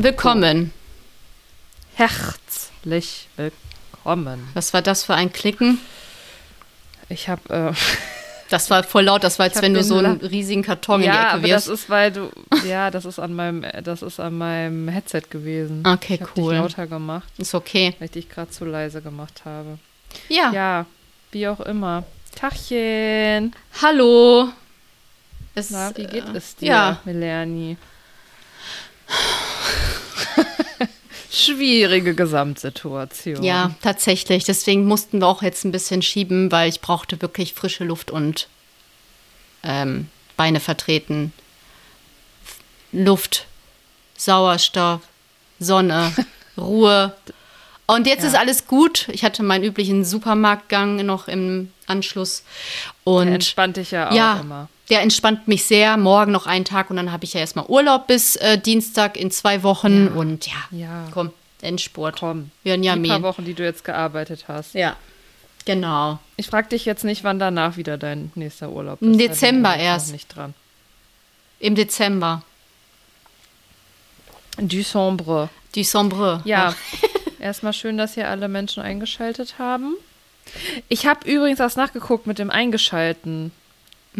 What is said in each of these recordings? Willkommen. Herzlich willkommen. Was war das für ein Klicken? Ich habe... Das war voll laut, das war, als wenn du so einen riesigen Karton in die Ecke wirfst. Ja, das ist, weil du... Ja, das ist an meinem Headset gewesen. Okay, cool. Ich habe dich lauter gemacht. Ist okay. Weil ich dich gerade zu leise gemacht habe. Ja. Ja, wie auch immer. Tachchen. Hallo. Na, wie geht es dir, Melanie? Schwierige Gesamtsituation. Ja, tatsächlich. Deswegen mussten wir auch jetzt ein bisschen schieben, weil ich brauchte wirklich frische Luft und Beine vertreten. Luft, Sauerstoff, Sonne, Ruhe. Und jetzt ist alles gut. Ich hatte meinen üblichen Supermarktgang noch im Anschluss. Und der entspannt dich ja auch immer. Der entspannt mich sehr. Morgen noch einen Tag und dann habe ich ja erstmal Urlaub bis Dienstag in 2 Wochen. Ja. Und komm, Endspurt. Komm, die paar Wochen, die du jetzt gearbeitet hast. Ja, genau. Ich frage dich jetzt nicht, wann danach wieder dein nächster Urlaub ist. Im Dezember erst. Nicht dran. Im Dezember. Dezember. Ja, erstmal schön, dass hier alle Menschen eingeschaltet haben. Ich habe übrigens erst nachgeguckt mit dem Eingeschalten.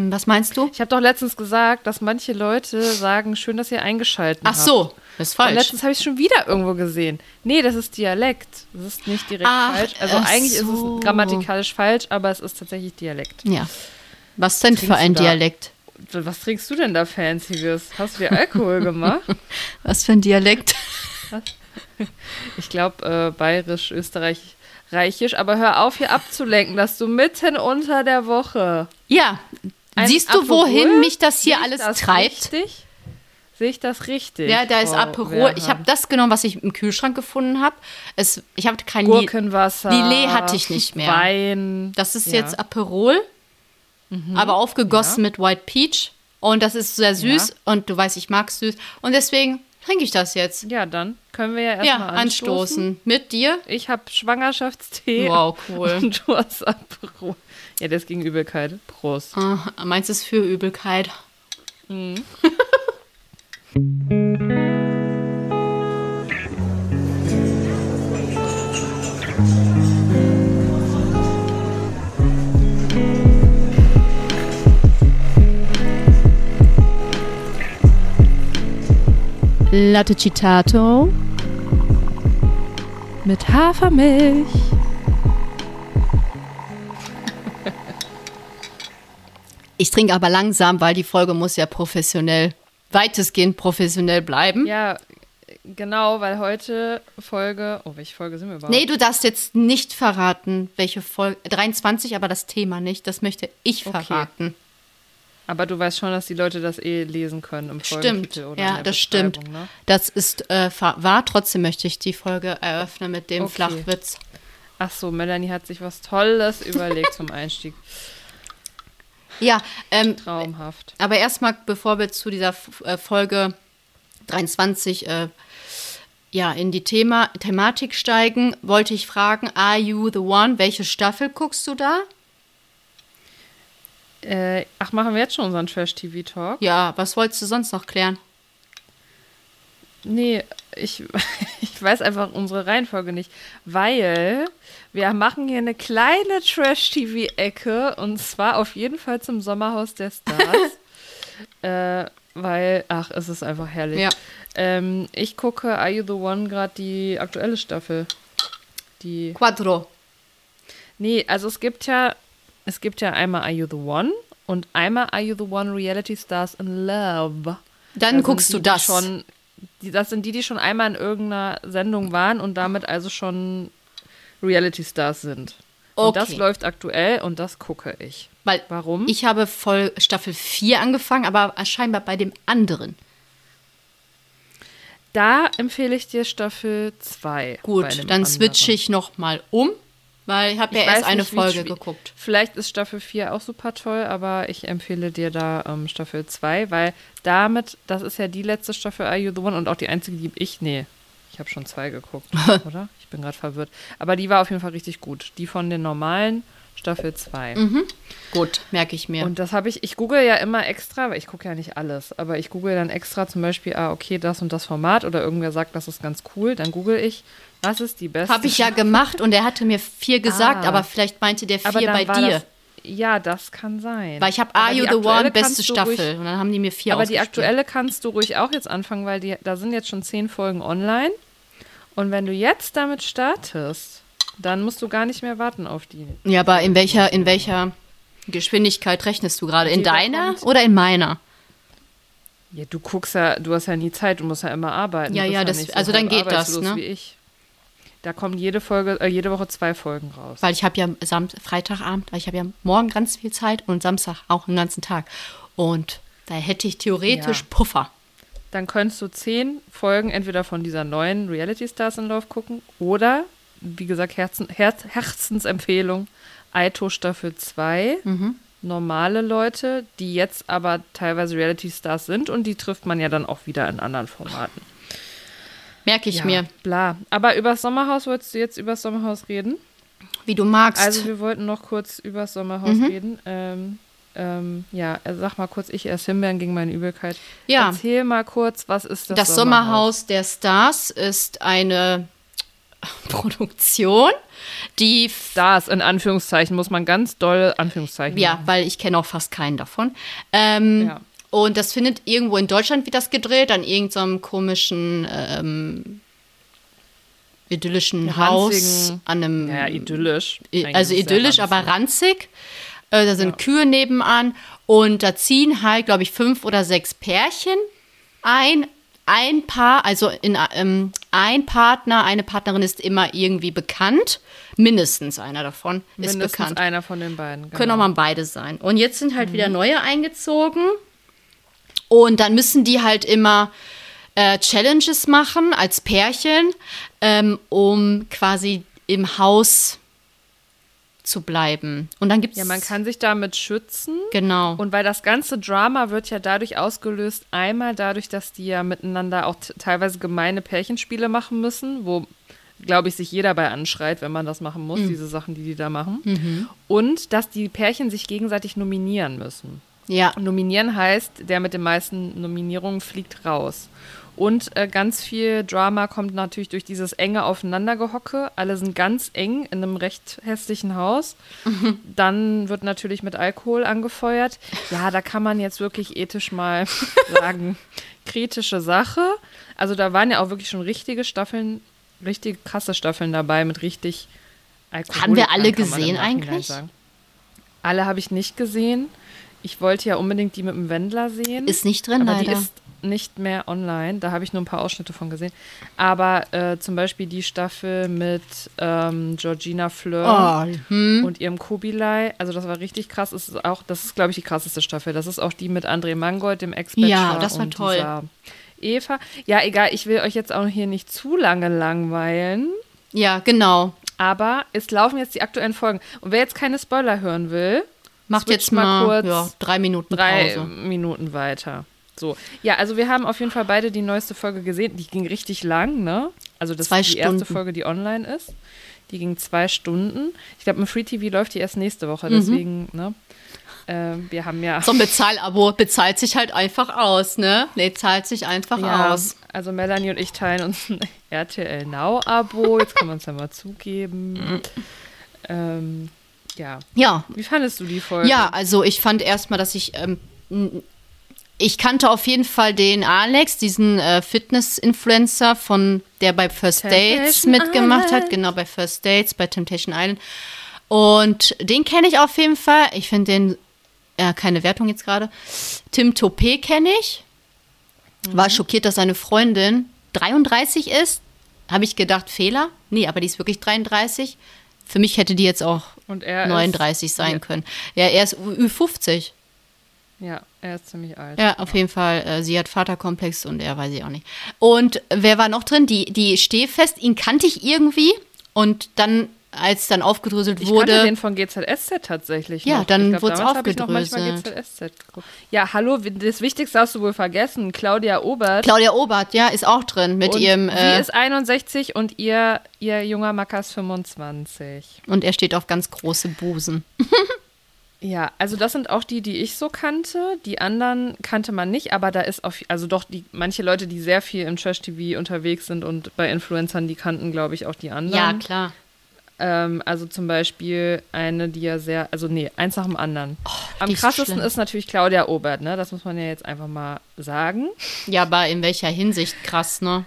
Was meinst du? Ich habe doch letztens gesagt, dass manche Leute sagen, schön, dass ihr eingeschaltet habt. Ach so, das ist falsch. Und letztens habe ich es schon wieder irgendwo gesehen. Nee, das ist Dialekt. Das ist nicht direkt falsch. Also eigentlich ist es grammatikalisch falsch, aber es ist tatsächlich Dialekt. Ja. Was denn für ein Dialekt? Was trinkst du denn da Fancyes? Hast du dir Alkohol gemacht? Was für ein Dialekt? Ich glaube, bayerisch, österreichisch. Reichisch, aber hör auf, hier abzulenken, dass du mitten unter der Woche. Ja, siehst du, wohin mich das hier alles treibt? Sehe ich das richtig? Ja, da ist Aperol. Ich habe das genommen, was ich im Kühlschrank gefunden habe. Ich habe kein Gurkenwasser. Lillet hatte ich nicht mehr. Wein. Das ist jetzt Aperol, aber aufgegossen mit White Peach. Und das ist sehr süß. Ja. Und du weißt, ich mag süß. Und deswegen trinke ich das jetzt. Ja, dann können wir ja erstmal anstoßen. Mit dir? Ich habe Schwangerschaftstee. Wow, cool. Und du hast Aperol. Ja, das ging Übelkeit. Prost. Ah, meins ist für Übelkeit. Mhm. Latte Citato mit Hafermilch. Ich trinke aber langsam, weil die Folge muss ja professionell, weitestgehend professionell bleiben. Ja, genau, weil heute Folge, welche Folge sind wir überhaupt? Nee, du darfst jetzt nicht verraten, welche Folge, 23, aber das Thema nicht, das möchte ich verraten. Okay. Aber du weißt schon, dass die Leute das lesen können im Folgentitel. Stimmt, oder das stimmt. Ne? Das ist wahr. Trotzdem möchte ich die Folge eröffnen mit dem Flachwitz. Ach so, Melanie hat sich was Tolles überlegt zum Einstieg. Ja. Traumhaft. Aber erstmal, bevor wir zu dieser Folge 23 in die Thematik steigen, wollte ich fragen, Are You The One? Welche Staffel guckst du da? Machen wir jetzt schon unseren Trash-TV-Talk? Ja, was wolltest du sonst noch klären? Nee, ich weiß einfach unsere Reihenfolge nicht, weil wir machen hier eine kleine Trash-TV-Ecke und zwar auf jeden Fall zum Sommerhaus der Stars, weil, es ist einfach herrlich. Ja. Ich gucke Are You The One gerade die aktuelle Staffel. Die Quattro. Nee, also es gibt ja einmal Are You The One und einmal Are You The One Reality Stars in Love. Dann guckst du das. Das sind die schon einmal in irgendeiner Sendung waren und damit also schon Reality Stars sind. Okay. Und das läuft aktuell und das gucke ich. Warum? Ich habe voll Staffel 4 angefangen, aber scheinbar bei dem anderen. Da empfehle ich dir Staffel 2. Gut, dann switche ich nochmal um. Weil ich habe ja erst eine Folge geguckt. Vielleicht ist Staffel 4 auch super toll, aber ich empfehle dir da Staffel 2, weil das ist ja die letzte Staffel Are You The One und auch die einzige, die ich habe schon 2 geguckt, oder? Ich bin gerade verwirrt. Aber die war auf jeden Fall richtig gut. Die von den normalen Staffel 2. Mhm. Gut, merke ich mir. Und das habe ich google ja immer extra, weil ich gucke ja nicht alles, aber ich google dann extra zum Beispiel, okay, das und das Format oder irgendwer sagt, das ist ganz cool, dann google ich, was ist die beste. Habe ich ja gemacht und er hatte mir 4 gesagt, aber vielleicht meinte der 4 bei dir. Das kann sein. Weil ich habe Are You The One, beste Staffel. Ruhig, und dann haben die mir 4 ausgespielt. Aber die aktuelle kannst du ruhig auch jetzt anfangen, weil da sind jetzt schon 10 Folgen online. Und wenn du jetzt damit startest, dann musst du gar nicht mehr warten auf die. Ja, aber in welcher Geschwindigkeit rechnest du gerade? In deiner oder in meiner? Ja, du guckst ja, du hast ja nie Zeit, du musst ja immer arbeiten. Ja, das, so also dann geht das, ne? Wie ich. Da kommen jede Woche 2 Folgen raus. Weil ich habe ja Freitagabend, weil ich habe ja morgen ganz viel Zeit und Samstag auch einen ganzen Tag. Und da hätte ich theoretisch Puffer. Dann könntest du 10 Folgen entweder von dieser neuen Reality Stars in Love gucken oder, wie gesagt, Herzensempfehlung, Aito Staffel 2, normale Leute, die jetzt aber teilweise Reality Stars sind und die trifft man ja dann auch wieder in anderen Formaten. Merke ich mir. Bla. Aber übers Sommerhaus, wolltest du jetzt übers Sommerhaus reden? Wie du magst. Also wir wollten noch kurz übers Sommerhaus reden. Sag mal kurz, ich esse Himbeeren gegen meine Übelkeit. Ja. Erzähl mal kurz, was ist das Sommerhaus? Das Sommerhaus der Stars ist eine Produktion, die Stars in Anführungszeichen, muss man ganz doll Anführungszeichen machen. Weil ich kenne auch fast keinen davon. Und das findet irgendwo in Deutschland, wird das gedreht, an irgendeinem komischen, idyllischen Haus. An einem, idyllisch. Also idyllisch, aber ranzig. Da sind Kühe nebenan und da ziehen halt, glaube ich, 5 oder 6 Pärchen ein Paar, also ein Partner, eine Partnerin ist immer irgendwie bekannt. Mindestens einer davon ist bekannt. Mindestens einer von den beiden. Genau. Können auch mal beide sein. Und jetzt sind halt wieder neue eingezogen. Und dann müssen die halt immer Challenges machen als Pärchen, um quasi im Haus zu bleiben. Und dann gibt's man kann sich damit schützen. Genau. Und weil das ganze Drama wird ja dadurch ausgelöst, einmal dadurch, dass die ja miteinander auch teilweise gemeine Pärchenspiele machen müssen, wo, glaube ich, sich jeder bei anschreit, wenn man das machen muss, diese Sachen, die da machen. Und dass die Pärchen sich gegenseitig nominieren müssen. Ja. Nominieren heißt, der mit den meisten Nominierungen fliegt raus. Und ganz viel Drama kommt natürlich durch dieses enge Aufeinandergehocke. Alle sind ganz eng in einem recht hässlichen Haus. Dann wird natürlich mit Alkohol angefeuert. Ja, da kann man jetzt wirklich ethisch mal sagen, kritische Sache. Also da waren ja auch wirklich schon richtige Staffeln, richtig krasse Staffeln dabei mit richtig Alkohol. Haben wir alle gesehen eigentlich? Alle habe ich nicht gesehen. Ich wollte ja unbedingt die mit dem Wendler sehen. Ist nicht drin, aber leider. Die ist nicht mehr online. Da habe ich nur ein paar Ausschnitte von gesehen. Aber zum Beispiel die Staffel mit Georgina Fleur und ihrem Kubilai. Also das war richtig krass. Das ist, glaube ich, die krasseste Staffel. Das ist auch die mit André Mangold, dem Ex-Bachelor. Ja, das war und toll. Eva. Ja, egal. Ich will euch jetzt auch hier nicht zu lange langweilen. Ja, genau. Aber es laufen jetzt die aktuellen Folgen. Und wer jetzt keine Spoiler hören will, macht jetzt mal kurz 3 Minuten Pause. 3 Minuten weiter. So. Ja, also wir haben auf jeden Fall beide die neueste Folge gesehen. Die ging richtig lang, ne? Also das ist die erste Folge, die online ist. Die ging 2 Stunden. Ich glaube, im Free TV läuft die erst nächste Woche. Deswegen, ne? Wir haben ja so ein Bezahlabo bezahlt sich halt einfach aus, ne? Nee, zahlt sich einfach aus. Also Melanie und ich teilen uns ein RTL Now-Abo. Jetzt kann man es ja mal zugeben. Ja. Wie fandest du die Folge? Ja, also ich fand erstmal, dass ich kannte auf jeden Fall den Alex, diesen Fitness-Influencer, der bei First Dates mitgemacht hat. Genau, bei First Dates, bei Temptation Island. Und den kenne ich auf jeden Fall. Ich finde den, keine Wertung jetzt gerade. Tim Topé kenne ich. War schockiert, dass seine Freundin 33 ist. Habe ich gedacht, Fehler. Nee, aber die ist wirklich 33. Für mich hätte die jetzt auch 39 sein können. Ja, er ist Ü50. Ja, er ist ziemlich alt. Ja, auf jeden Fall. Sie hat Vaterkomplex und er weiß ich auch nicht. Und wer war noch drin? Die Stehfest, ihn kannte ich irgendwie. Und dann als dann aufgedröselt wurde. Ich kannte den von GZSZ tatsächlich noch. Ja, dann wurde es aufgedröselt. Ja, hallo, das Wichtigste hast du wohl vergessen, Claudia Obert. Claudia Obert, ja, ist auch drin mit und ihrem... sie ist 61 und ihr junger Macker ist 25. Und er steht auf ganz große Busen. Ja, also das sind auch die ich so kannte. Die anderen kannte man nicht, aber da ist manche Leute, die sehr viel im Trash-TV unterwegs sind und bei Influencern, die kannten, glaube ich, auch die anderen. Ja, klar. Also zum Beispiel eine, die ja sehr, eins nach dem anderen. Oh, am krassesten ist natürlich Claudia Obert, ne? Das muss man ja jetzt einfach mal sagen. Ja, aber in welcher Hinsicht krass, ne?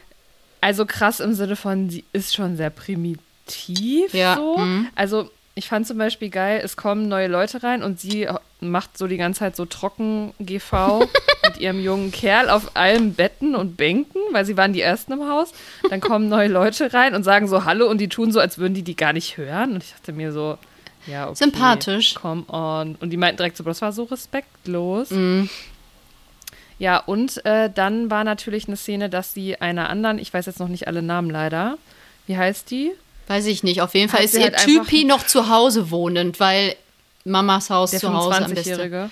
Also krass im Sinne von, sie ist schon sehr primitiv, ja, so. Mhm. Also ich fand zum Beispiel geil, es kommen neue Leute rein und sie macht so die ganze Zeit so trocken GV mit ihrem jungen Kerl auf allen Betten und Bänken, weil sie waren die Ersten im Haus. Dann kommen neue Leute rein und sagen so Hallo und die tun so, als würden die gar nicht hören. Und ich dachte mir so, ja, okay. Sympathisch. Come on. Und die meinten direkt so, das war so respektlos. Mm. Ja, und dann war natürlich eine Szene, dass sie einer anderen, ich weiß jetzt noch nicht alle Namen leider, wie heißt die? Weiß ich nicht, auf jeden Fall ist ihr Typi noch zu Hause wohnend, weil Mamas Haus zu Hause am besten. Ja,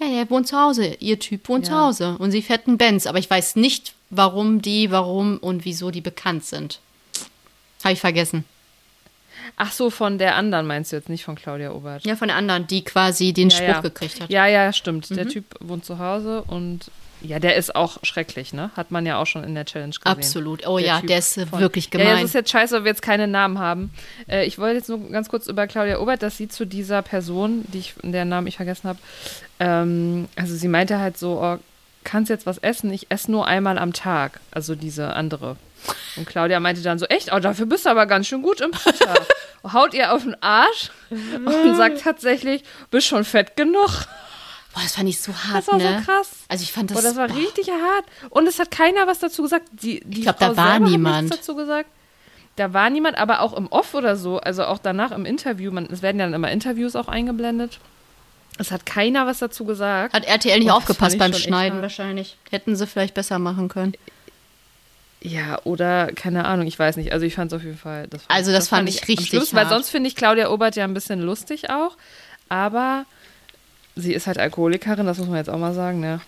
der wohnt zu Hause, ihr Typ wohnt zu Hause und sie fährt einen Benz, aber ich weiß nicht, warum und wieso die bekannt sind. Habe ich vergessen. Ach so, von der anderen meinst du jetzt, nicht von Claudia Obert? Ja, von der anderen, die quasi den Spruch gekriegt hat. Ja, ja, stimmt, der Typ wohnt zu Hause und... Ja, der ist auch schrecklich, ne? Hat man ja auch schon in der Challenge gesehen. Absolut. Oh ja, der ist wirklich gemein. Ja, das ist jetzt scheiße, ob wir jetzt keine Namen haben. Ich wollte jetzt nur ganz kurz über Claudia Obert, dass sie zu dieser Person, deren Namen ich vergessen habe, also sie meinte halt so, oh, kannst jetzt was essen? Ich esse nur einmal am Tag. Also diese andere. Und Claudia meinte dann so, echt? Oh, dafür bist du aber ganz schön gut im Futter. Haut ihr auf den Arsch und sagt tatsächlich, bist schon fett genug. Boah, das fand ich so hart, ne? Das war so krass. Also ich fand das... Boah, das war richtig hart. Und es hat keiner was dazu gesagt. Ich glaube, da war niemand. Nichts dazu gesagt. Da war niemand, aber auch im Off oder so, also auch danach im Interview, es werden ja dann immer Interviews auch eingeblendet. Es hat keiner was dazu gesagt. Hat RTL nicht aufgepasst beim Schneiden wahrscheinlich. Hätten sie vielleicht besser machen können. Ja, oder keine Ahnung, ich weiß nicht. Also ich fand es auf jeden Fall... Das fand ich richtig hart. Weil sonst finde ich Claudia Obert ja ein bisschen lustig auch, aber... Sie ist halt Alkoholikerin, das muss man jetzt auch mal sagen, ne?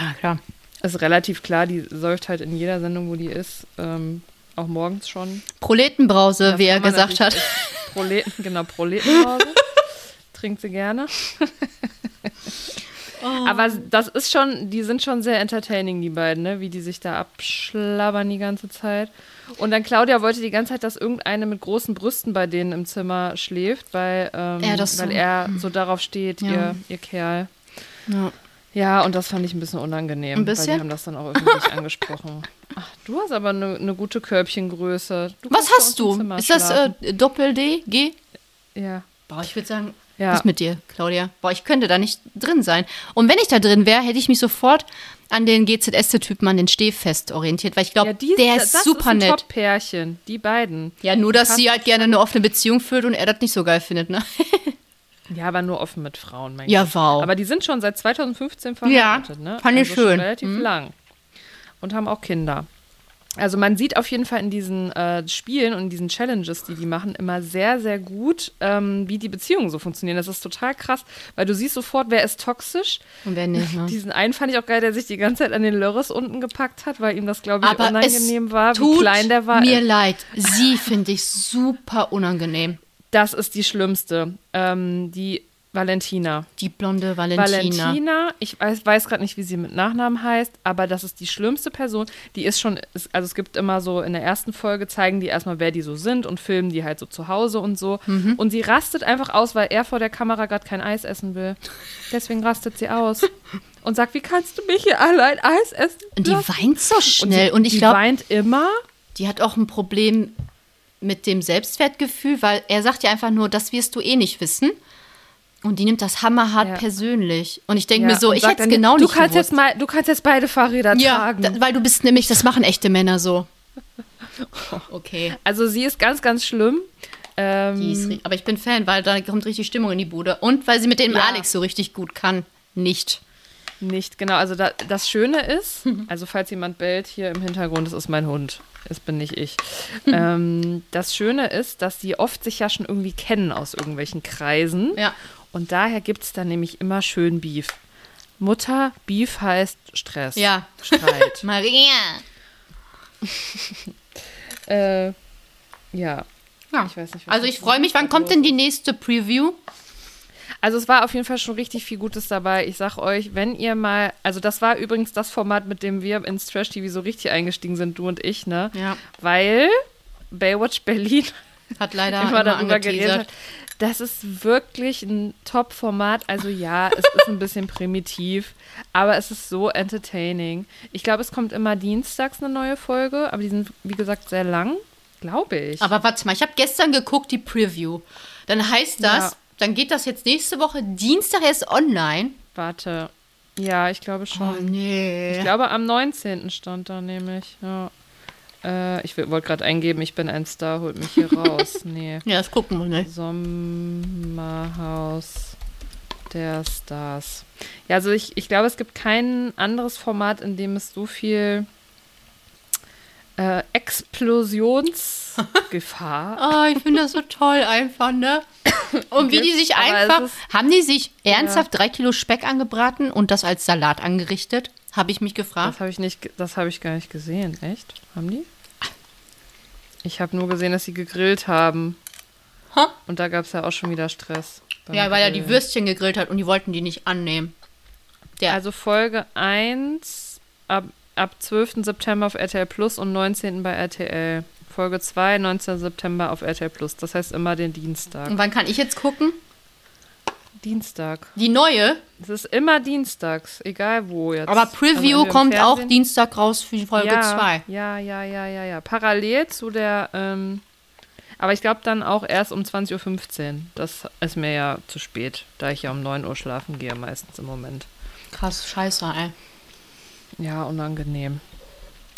Ja, klar. Ist relativ klar, die säuft halt in jeder Sendung, wo die ist, auch morgens schon. Proletenbrause, das wie er gesagt hat. Proletenbrause. Trinkt sie gerne. Oh. Aber das ist schon, die sind schon sehr entertaining, die beiden, ne? Wie die sich da abschlabbern die ganze Zeit. Und dann Claudia wollte die ganze Zeit, dass irgendeine mit großen Brüsten bei denen im Zimmer schläft, weil er so darauf steht, ja. ihr Kerl. Ja. Ja, und das fand ich ein bisschen unangenehm, ein bisschen? Weil die haben das dann auch öffentlich angesprochen. Ach, du hast aber eine gute Körbchengröße. Was hast du? Ist das Doppel-D, G? Ja. Boah, ich würde sagen... Ja. Was ist mit dir, Claudia? Boah, ich könnte da nicht drin sein. Und wenn ich da drin wäre, hätte ich mich sofort an den GZSZ-Typen, an den Stehfest orientiert, weil ich glaube, der ist super nett. Das ist ein Top-Pärchen, die beiden. Ja, nur, dass sie halt gerne eine offene Beziehung führt und er das nicht so geil findet, ne? Ja, aber nur offen mit Frauen, mein Gott. Ja, wow. Aber die sind schon seit 2015 verheiratet, ne? Ja, fand ich schön. Relativ lang. Und haben auch Kinder. Also man sieht auf jeden Fall in diesen Spielen und in diesen Challenges, die machen, immer sehr, sehr gut, wie die Beziehungen so funktionieren. Das ist total krass, weil du siehst sofort, wer ist toxisch. Und wer nicht, ne? Diesen einen fand ich auch geil, der sich die ganze Zeit an den Lörres unten gepackt hat, weil ihm das, glaube ich, aber unangenehm war, wie klein der war. Mir leid, sie finde ich super unangenehm. Das ist die Schlimmste, die Valentina. Die blonde Valentina. Valentina, ich weiß gerade nicht, wie sie mit Nachnamen heißt, aber das ist die schlimmste Person. Die ist schon, also es gibt immer so, in der ersten Folge zeigen die erstmal, wer die so sind und filmen die halt so zu Hause und so. Mhm. Und sie rastet einfach aus, weil er vor der Kamera gerade kein Eis essen will. Deswegen rastet sie aus und sagt, wie kannst du mich hier allein Eis essen lassen? Und die weint so schnell. Und ich glaube, die weint immer. Die hat auch ein Problem mit dem Selbstwertgefühl, weil er sagt ja einfach nur, das wirst du eh nicht wissen. Und die nimmt das hammerhart persönlich. Und ich denke mir so, ich hätte es genau nicht gewusst. Du kannst jetzt beide Fahrräder tragen. Ja, weil du bist nämlich, das machen echte Männer so. Okay. Also sie ist ganz, ganz schlimm. Aber ich bin Fan, weil da kommt richtig Stimmung in die Bude. Und weil sie mit dem Alex so richtig gut kann. Nicht. nicht, genau. Also das Schöne ist, also falls jemand bellt hier im Hintergrund, das ist mein Hund, das bin nicht ich. Das Schöne ist, dass die oft sich ja schon irgendwie kennen aus irgendwelchen Kreisen. Ja. Und daher gibt es dann nämlich immer schön Beef. Mutter, Beef heißt Stress. Ja. Streit. Maria. Ja. Ich weiß nicht, also ich freue mich. Wann kommt denn die nächste Preview? Also es war auf jeden Fall schon richtig viel Gutes dabei. Ich sag euch, wenn ihr mal, also das war übrigens das Format, mit dem wir ins Trash-TV so richtig eingestiegen sind, du und ich, ne? Ja. Weil Baywatch Berlin hat leider immer darüber geredet hat. Das ist wirklich ein Top-Format. Also ja, es ist ein bisschen primitiv, aber es ist so entertaining. Ich glaube, es kommt immer dienstags eine neue Folge, aber die sind, wie gesagt, sehr lang, glaube ich. Aber warte mal, ich habe gestern geguckt, die Preview. Dann heißt das, dann geht das jetzt nächste Woche Dienstag erst online. Warte, ja, ich glaube schon. Oh nee. Ich glaube, am 19. stand da nämlich, ja. Ich wollte gerade eingeben, ich bin ein Star, holt mich hier raus. Nee. Ja, das gucken wir nicht. Sommerhaus der Stars. Ja, also ich glaube, es gibt kein anderes Format, in dem es so viel Explosionsgefahr. Oh, ich finde das so toll einfach, ne? Und wie die sich einfach, haben die sich ernsthaft 3 Kilo Speck angebraten und das als Salat angerichtet? Habe ich mich gefragt. Das habe ich gar nicht gesehen, echt? Haben die? Ich habe nur gesehen, dass sie gegrillt haben. Huh? Und da gab es ja auch schon wieder Stress. Ja, weil er die Würstchen gegrillt hat und die wollten die nicht annehmen. Der. Also Folge 1 ab 12. September auf RTL Plus und 19. bei RTL. Folge 2, 19. September auf RTL Plus. Das heißt immer den Dienstag. Und wann kann ich jetzt gucken? Dienstag. Die neue? Es ist immer dienstags, egal wo jetzt. Aber Preview also kommt Fernsehen. Auch Dienstag raus für Folge 2. Ja. Parallel zu der, aber ich glaube dann auch erst um 20.15 Uhr. Das ist mir ja zu spät, da ich ja um 9 Uhr schlafen gehe meistens im Moment. Krass, scheiße, ey. Ja, unangenehm.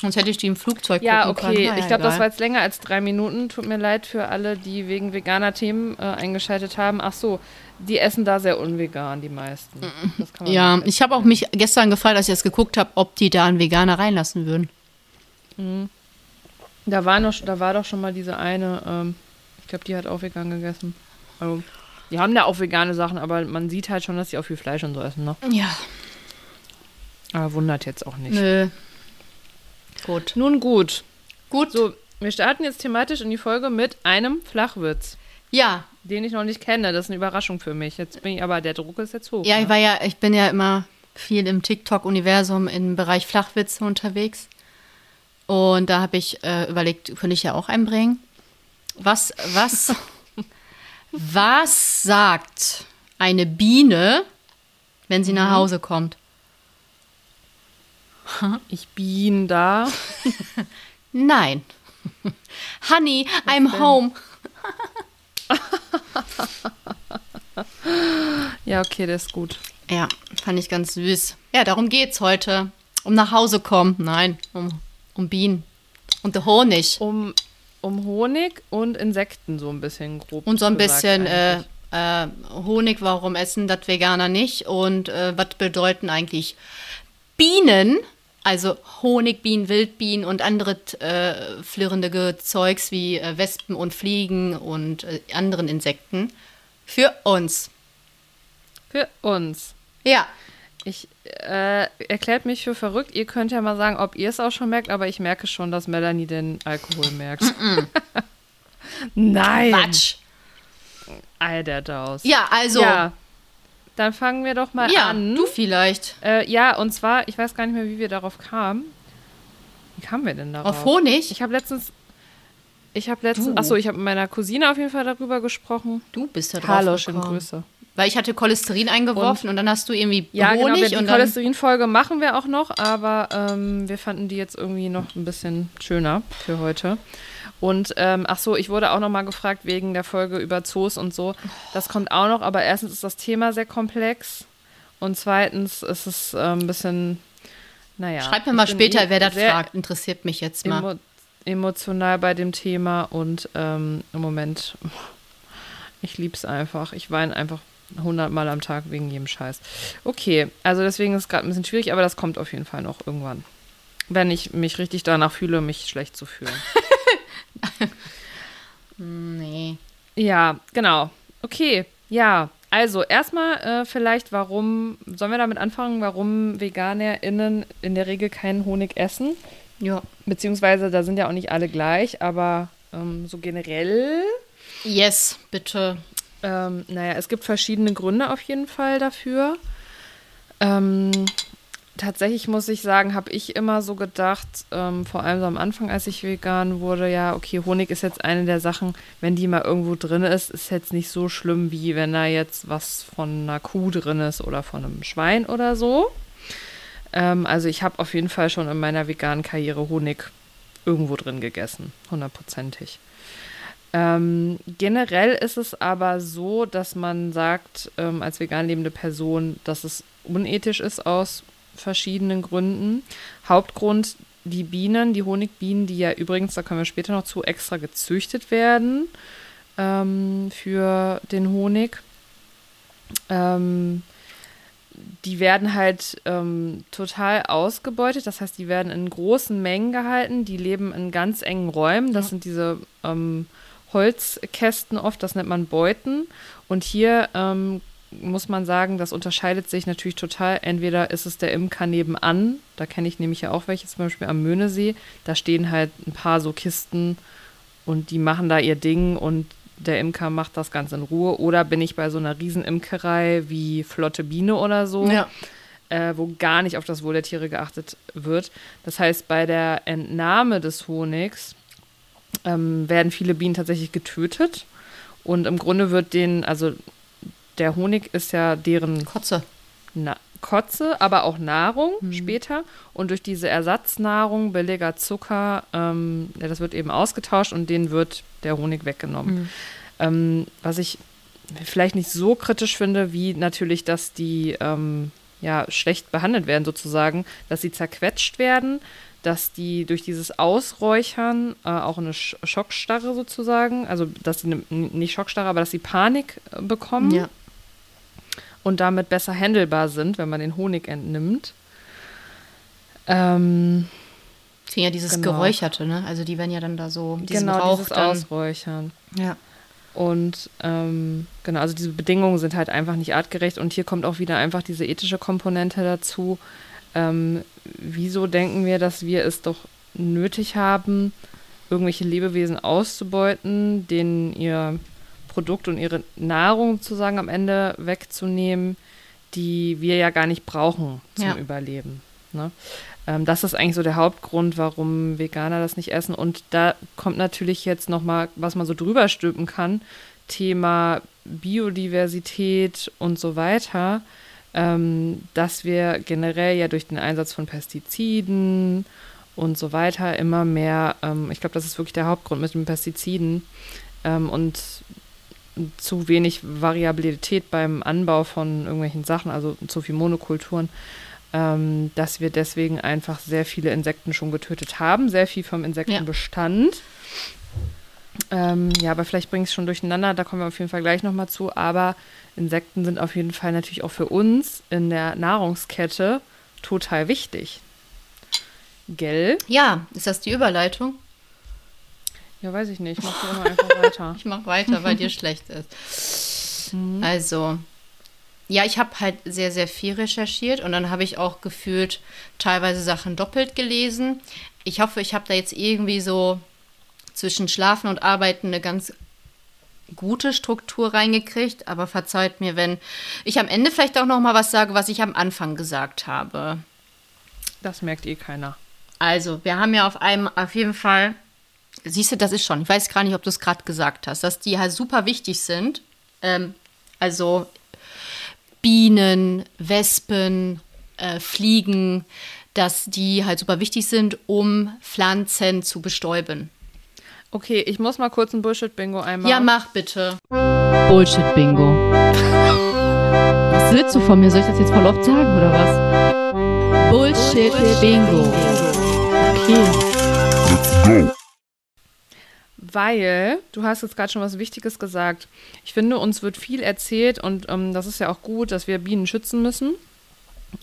Sonst hätte ich die im Flugzeug gucken können. Ja, okay. Ich glaube, das war jetzt länger als 3 Minuten. Tut mir leid für alle, die wegen veganer Themen eingeschaltet haben. Ach so, die essen da sehr unvegan, die meisten. Das kann man nicht. Ich habe auch mich gestern gefragt, als ich das geguckt habe, ob die da einen Veganer reinlassen würden. Mhm. Da war doch schon mal diese eine, ich glaube, die hat auch vegan gegessen. Also, die haben da auch vegane Sachen, aber man sieht halt schon, dass die auch viel Fleisch und so essen, ne? Ja. Aber wundert jetzt auch nicht. Nö. Gut. Nun gut. Gut. So, wir starten jetzt thematisch in die Folge mit einem Flachwitz. Ja. Den ich noch nicht kenne. Das ist eine Überraschung für mich. Jetzt bin ich aber, der Druck ist jetzt hoch. Ja, ich bin ja immer viel im TikTok-Universum im Bereich Flachwitze unterwegs. Und da habe ich überlegt, könnte ich ja auch einbringen. Was sagt eine Biene, wenn sie nach Hause kommt? Ich bin da. Nein. Honey, was I'm denn? Home. Ja, okay, das ist gut. Ja, fand ich ganz süß. Ja, darum geht's heute. Um nach Hause kommen. Nein, um Bienen. Und Honig. Um Honig und Insekten so ein bisschen grob. Und so ein bisschen Honig, warum essen das Veganer nicht? Und was bedeuten eigentlich Bienen? Also Honigbienen, Wildbienen und andere flirrende Zeugs wie Wespen und Fliegen und anderen Insekten. Für uns. Für uns. Ja. Ich erklärt mich für verrückt. Ihr könnt ja mal sagen, ob ihr es auch schon merkt, aber ich merke schon, dass Melanie den Alkohol merkt. Nein. Quatsch. All der Daus. Ja, also. Ja. Dann fangen wir doch mal an. Ja, du vielleicht. Und zwar, ich weiß gar nicht mehr, wie wir darauf kamen. Wie kamen wir denn darauf? Auf Honig? Ich habe letztens, achso, ich habe mit meiner Cousine auf jeden Fall darüber gesprochen. Du bist da drauf. Hallo, schöne Grüße. Weil ich hatte Cholesterin eingeworfen und dann hast du irgendwie Honig. Ja, genau, die Cholesterinfolge machen wir auch noch, aber wir fanden die jetzt irgendwie noch ein bisschen schöner für heute. Und ich wurde auch noch mal gefragt wegen der Folge über Zoos und so. Das kommt auch noch, aber erstens ist das Thema sehr komplex und zweitens ist es ein bisschen, naja. Schreibt mir mal später, wer das fragt, interessiert mich jetzt mal. Emotional bei dem Thema und im Moment, ich lieb's einfach. Ich weine einfach 100-mal am Tag wegen jedem Scheiß. Okay, also deswegen ist es gerade ein bisschen schwierig, aber das kommt auf jeden Fall noch irgendwann. Wenn ich mich richtig danach fühle, mich schlecht zu fühlen. Nee. Ja, genau. Okay, ja. Also erstmal vielleicht, warum, sollen wir damit anfangen, warum VeganerInnen in der Regel keinen Honig essen? Ja. Beziehungsweise, da sind ja auch nicht alle gleich, aber so generell. Yes, bitte. Naja, es gibt verschiedene Gründe auf jeden Fall dafür. Tatsächlich muss ich sagen, habe ich immer so gedacht, vor allem so am Anfang, als ich vegan wurde, ja, okay, Honig ist jetzt eine der Sachen, wenn die mal irgendwo drin ist, ist jetzt nicht so schlimm, wie wenn da jetzt was von einer Kuh drin ist oder von einem Schwein oder so. Also ich habe auf jeden Fall schon in meiner veganen Karriere Honig irgendwo drin gegessen, 100%. Generell ist es aber so, dass man sagt, als vegan lebende Person, dass es unethisch ist aus verschiedenen Gründen. Hauptgrund, die Bienen, die Honigbienen, die ja übrigens, da kommen wir später noch zu, extra gezüchtet werden für den Honig. Die werden halt total ausgebeutet, das heißt, die werden in großen Mengen gehalten, die leben in ganz engen Räumen, das sind diese Holzkästen oft, das nennt man Beuten, und hier muss man sagen, das unterscheidet sich natürlich total. Entweder ist es der Imker nebenan, da kenne ich nämlich ja auch welche, zum Beispiel am Möhnesee, da stehen halt ein paar so Kisten und die machen da ihr Ding und der Imker macht das ganz in Ruhe. Oder bin ich bei so einer Riesenimkerei wie Flotte Biene oder so, ja, wo gar nicht auf das Wohl der Tiere geachtet wird. Das heißt, bei der Entnahme des Honigs werden viele Bienen tatsächlich getötet. Und im Grunde wird denen, also der Honig ist ja deren Kotze. Kotze, aber auch Nahrung später. Und durch diese Ersatznahrung, billiger Zucker, das wird eben ausgetauscht und denen wird der Honig weggenommen. Was ich vielleicht nicht so kritisch finde, wie natürlich, dass die schlecht behandelt werden sozusagen, dass sie zerquetscht werden, dass die durch dieses Ausräuchern auch eine Schockstarre sozusagen, also dass sie nicht Schockstarre, aber dass sie Panik bekommen. Ja. Und damit besser handelbar sind, wenn man den Honig entnimmt. Ja, dieses Geräucherte, ne? Also die werden ja dann da so, genau, Rauch, dieses dann Ausräuchern. Ja. Und also diese Bedingungen sind halt einfach nicht artgerecht. Und hier kommt auch wieder einfach diese ethische Komponente dazu. Wieso denken wir, dass wir es doch nötig haben, irgendwelche Lebewesen auszubeuten, denen ihr Produkt und ihre Nahrung sozusagen am Ende wegzunehmen, die wir ja gar nicht brauchen zum Überleben. Ne? Das ist eigentlich so der Hauptgrund, warum Veganer das nicht essen. Und da kommt natürlich jetzt nochmal, was man so drüber stülpen kann, Thema Biodiversität und so weiter, dass wir generell ja durch den Einsatz von Pestiziden und so weiter immer mehr, ich glaube, das ist wirklich der Hauptgrund mit den Pestiziden und zu wenig Variabilität beim Anbau von irgendwelchen Sachen, also zu viel Monokulturen, dass wir deswegen einfach sehr viele Insekten schon getötet haben, sehr viel vom Insektenbestand. Ja, aber vielleicht bringe ich es schon durcheinander, da kommen wir auf jeden Fall gleich nochmal zu, aber Insekten sind auf jeden Fall natürlich auch für uns in der Nahrungskette total wichtig. Gell? Ja, ist das die Überleitung? Ja, weiß ich nicht. Ich mach immer einfach weiter. Ich mach weiter, weil dir schlecht ist. Also, ja, ich habe halt sehr, sehr viel recherchiert und dann habe ich auch gefühlt teilweise Sachen doppelt gelesen. Ich hoffe, ich habe da jetzt irgendwie so zwischen Schlafen und Arbeiten eine ganz gute Struktur reingekriegt. Aber verzeiht mir, wenn ich am Ende vielleicht auch noch mal was sage, was ich am Anfang gesagt habe. Das merkt eh keiner. Also, wir haben ja auf jeden Fall... Siehst du, das ist schon, ich weiß gar nicht, ob du es gerade gesagt hast, dass die halt super wichtig sind. Also Bienen, Wespen, Fliegen, dass die halt super wichtig sind, um Pflanzen zu bestäuben. Okay, ich muss mal kurz ein Bullshit-Bingo einmal. Ja, mach bitte. Bullshit-Bingo. Was willst du von mir? Soll ich das jetzt voll oft sagen, oder was? Bullshit-Bingo. Okay. Let's go. weil, du hast jetzt gerade schon was Wichtiges gesagt, ich finde, uns wird viel erzählt und das ist ja auch gut, dass wir Bienen schützen müssen,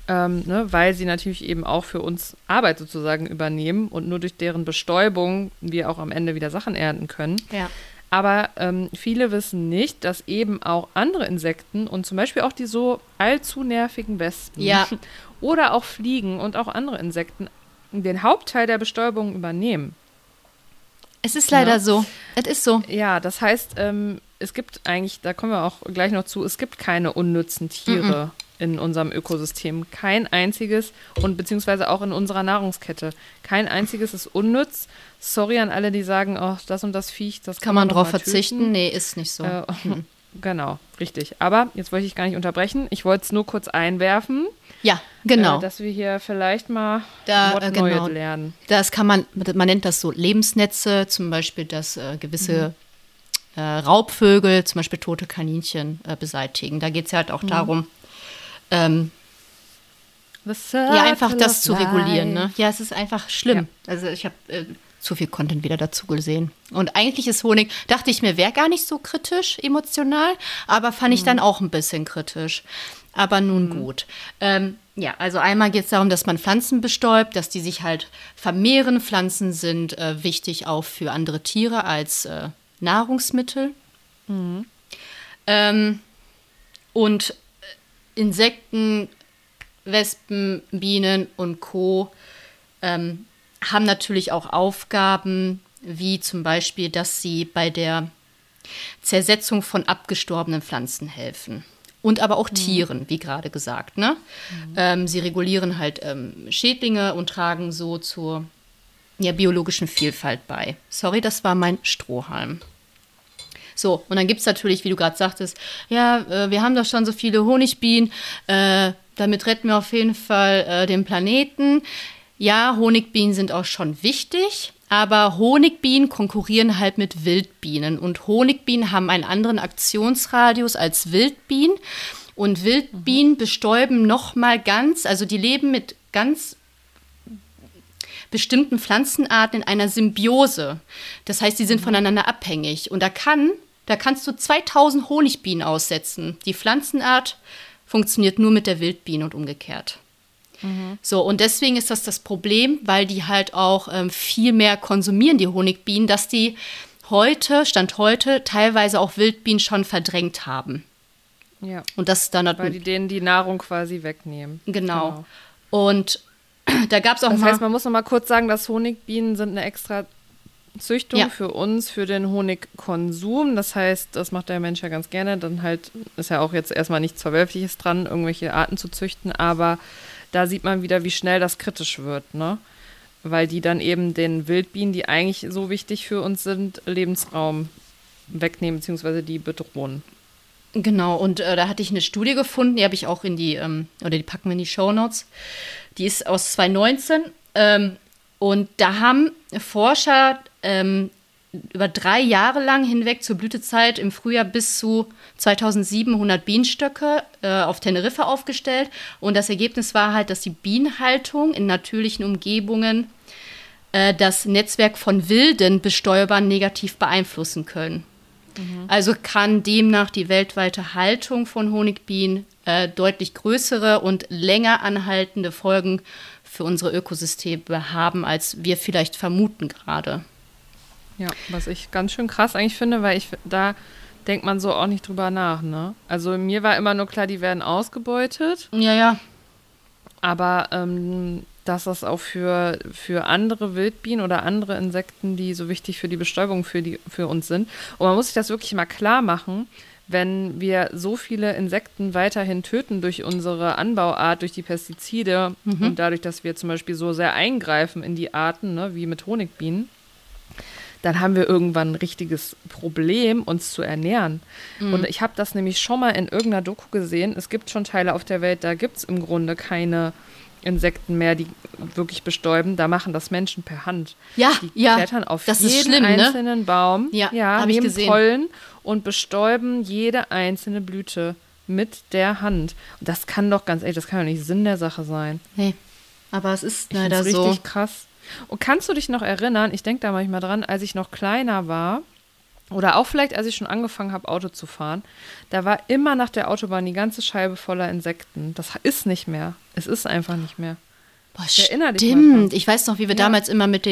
weil sie natürlich eben auch für uns Arbeit sozusagen übernehmen und nur durch deren Bestäubung wir auch am Ende wieder Sachen ernten können. Ja. Aber viele wissen nicht, dass eben auch andere Insekten und zum Beispiel auch die so allzu nervigen Wespen oder auch Fliegen und auch andere Insekten den Hauptteil der Bestäubung übernehmen. Es ist leider so. Es ist so. Ja, das heißt, es gibt eigentlich, da kommen wir auch gleich noch zu, es gibt keine unnützen Tiere in unserem Ökosystem. Kein einziges und beziehungsweise auch in unserer Nahrungskette. Kein einziges ist unnütz. Sorry an alle, die sagen, oh, das und das Viech, das kann man drauf verzichten. Töten. Nee, ist nicht so. Genau, richtig. Aber jetzt wollte ich gar nicht unterbrechen. Ich wollte es nur kurz einwerfen. Ja, genau. Dass wir hier vielleicht mal Neues lernen. Das kann man nennt das so Lebensnetze, zum Beispiel, dass gewisse Raubvögel, zum Beispiel tote Kaninchen beseitigen. Da geht es ja halt auch darum, einfach das zu regulieren. Ne? Ja, es ist einfach schlimm. Ja. Also ich habe zu viel Content wieder dazu gesehen. Und eigentlich ist Honig, dachte ich mir, wäre gar nicht so kritisch emotional, aber fand ich dann auch ein bisschen kritisch. Aber nun gut. Also einmal geht es darum, dass man Pflanzen bestäubt, dass die sich halt vermehren. Pflanzen sind wichtig auch für andere Tiere als Nahrungsmittel. Mhm. Und Insekten, Wespen, Bienen und Co. Haben natürlich auch Aufgaben, wie zum Beispiel, dass sie bei der Zersetzung von abgestorbenen Pflanzen helfen. Und aber auch Tieren, wie gerade gesagt. Ne? Mhm. Sie regulieren halt Schädlinge und tragen so zur biologischen Vielfalt bei. Sorry, das war mein Strohhalm. So, und dann gibt es natürlich, wie du gerade sagtest, wir haben doch schon so viele Honigbienen, damit retten wir auf jeden Fall den Planeten. Ja, Honigbienen sind auch schon wichtig, aber Honigbienen konkurrieren halt mit Wildbienen. Und Honigbienen haben einen anderen Aktionsradius als Wildbienen. Und Wildbienen bestäuben nochmal also die leben mit ganz bestimmten Pflanzenarten in einer Symbiose. Das heißt, die sind voneinander abhängig. Und da kannst du 2000 Honigbienen aussetzen. Die Pflanzenart funktioniert nur mit der Wildbiene und umgekehrt. So, und deswegen ist das Problem, weil die halt auch viel mehr konsumieren, die Honigbienen, dass die heute, teilweise auch Wildbienen schon verdrängt haben. Ja. Und das dann weil die denen die Nahrung quasi wegnehmen. Genau. Und da gab es auch Das heißt, man muss noch mal kurz sagen, dass Honigbienen sind eine extra Züchtung für uns, für den Honigkonsum. Das heißt, das macht der Mensch ja ganz gerne. Dann halt ist ja auch jetzt erstmal nichts Verwerfliches dran, irgendwelche Arten zu züchten, aber da sieht man wieder, wie schnell das kritisch wird, ne? Weil die dann eben den Wildbienen, die eigentlich so wichtig für uns sind, Lebensraum wegnehmen bzw. die bedrohen. Genau, und da hatte ich eine Studie gefunden, die habe ich auch die packen wir in die Shownotes. Die ist aus 2019 und da haben Forscher über 3 Jahre lang hinweg zur Blütezeit im Frühjahr bis zu 2700 Bienenstöcke auf Teneriffa aufgestellt. Und das Ergebnis war halt, dass die Bienenhaltung in natürlichen Umgebungen das Netzwerk von wilden Bestäubern negativ beeinflussen können. Mhm. Also kann demnach die weltweite Haltung von Honigbienen deutlich größere und länger anhaltende Folgen für unsere Ökosysteme haben, als wir vielleicht vermuten gerade. Ja, was ich ganz schön krass eigentlich finde, weil da denkt man so auch nicht drüber nach, ne? Also mir war immer nur klar, die werden ausgebeutet. Ja. Aber dass das auch für andere Wildbienen oder andere Insekten, die so wichtig für die Bestäubung für uns sind. Und man muss sich das wirklich mal klar machen, wenn wir so viele Insekten weiterhin töten durch unsere Anbauart, durch die Pestizide und dadurch, dass wir zum Beispiel so sehr eingreifen in die Arten, ne, wie mit Honigbienen, dann haben wir irgendwann ein richtiges Problem, uns zu ernähren. Mhm. Und ich habe das nämlich schon mal in irgendeiner Doku gesehen. Es gibt schon Teile auf der Welt, da gibt es im Grunde keine Insekten mehr, die wirklich bestäuben. Da machen das Menschen per Hand. Die klettern auf jeden einzelnen Baum, nehmen Pollen und bestäuben jede einzelne Blüte mit der Hand. Und das kann doch nicht Sinn der Sache sein. Nee, aber es ist leider so. Das ist richtig krass. Und kannst du dich noch erinnern, ich denke da manchmal dran, als ich noch kleiner war, oder auch vielleicht, als ich schon angefangen habe, Auto zu fahren, da war immer nach der Autobahn die ganze Scheibe voller Insekten. Das ist nicht mehr. Es ist einfach nicht mehr. Boah, stimmt. Ich weiß noch, wie wir damals immer mit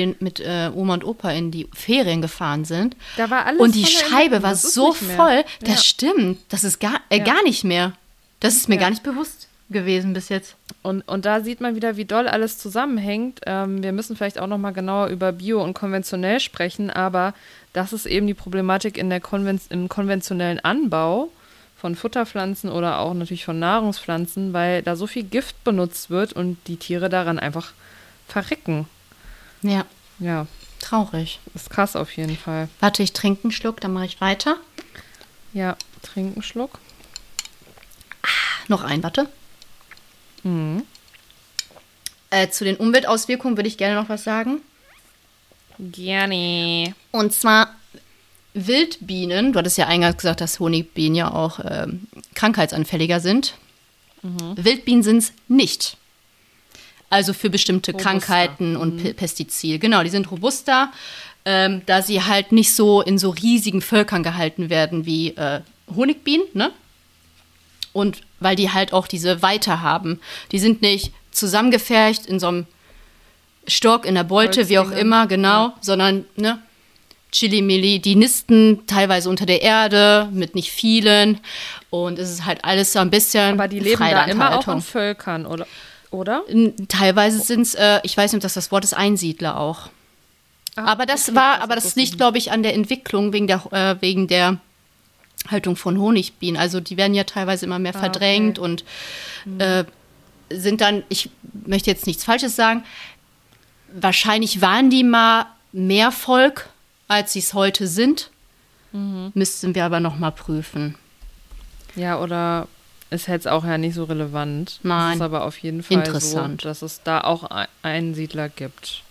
Oma und Opa in die Ferien gefahren sind. Da war alles und die Scheibe war so voll. Das stimmt. Das ist gar nicht mehr. Das ist mir gar nicht bewusst gewesen bis jetzt. Und da sieht man wieder, wie doll alles zusammenhängt. Wir müssen vielleicht auch noch mal genauer über Bio und konventionell sprechen, aber das ist eben die Problematik in der im konventionellen Anbau von Futterpflanzen oder auch natürlich von Nahrungspflanzen, weil da so viel Gift benutzt wird und die Tiere daran einfach verrecken. Ja. Ja. Traurig. Ist krass auf jeden Fall. Warte, ich trinke einen Schluck, dann mache ich weiter. Ja, trinke einen Schluck. Ah, noch einen, warte. Mhm. Zu den Umweltauswirkungen würde ich gerne noch was sagen. Gerne. Und zwar Wildbienen, du hattest ja eingangs gesagt, dass Honigbienen ja auch krankheitsanfälliger sind. Mhm. Wildbienen sind es nicht. Also für bestimmte robuster. Krankheiten und Pestizide. Genau, die sind robuster, da sie halt nicht so in so riesigen Völkern gehalten werden wie Honigbienen, ne? Und weil die halt auch diese Weite haben. Die sind nicht zusammengefercht in so einem Stock, in der Beute, wie auch immer, genau, ja. Sondern, ne, Chili-Mili, die nisten teilweise unter der Erde mit nicht vielen. Und es ist halt alles so ein bisschen. Aber die leben da immer auch in Völkern, oder? Teilweise sind es, ich weiß nicht, ob das das Wort ist, Einsiedler auch. Aber das liegt, glaube ich, an der Entwicklung wegen der Haltung von Honigbienen. Also die werden ja teilweise immer mehr verdrängt und sind dann, ich möchte jetzt nichts Falsches sagen, wahrscheinlich waren die mal mehr Volk, als sie es heute sind. Mhm. Müssten wir aber noch mal prüfen. Ja, oder ist jetzt auch ja nicht so relevant. Nein. Es ist aber auf jeden Fall interessant, so, dass es da auch Einsiedler gibt.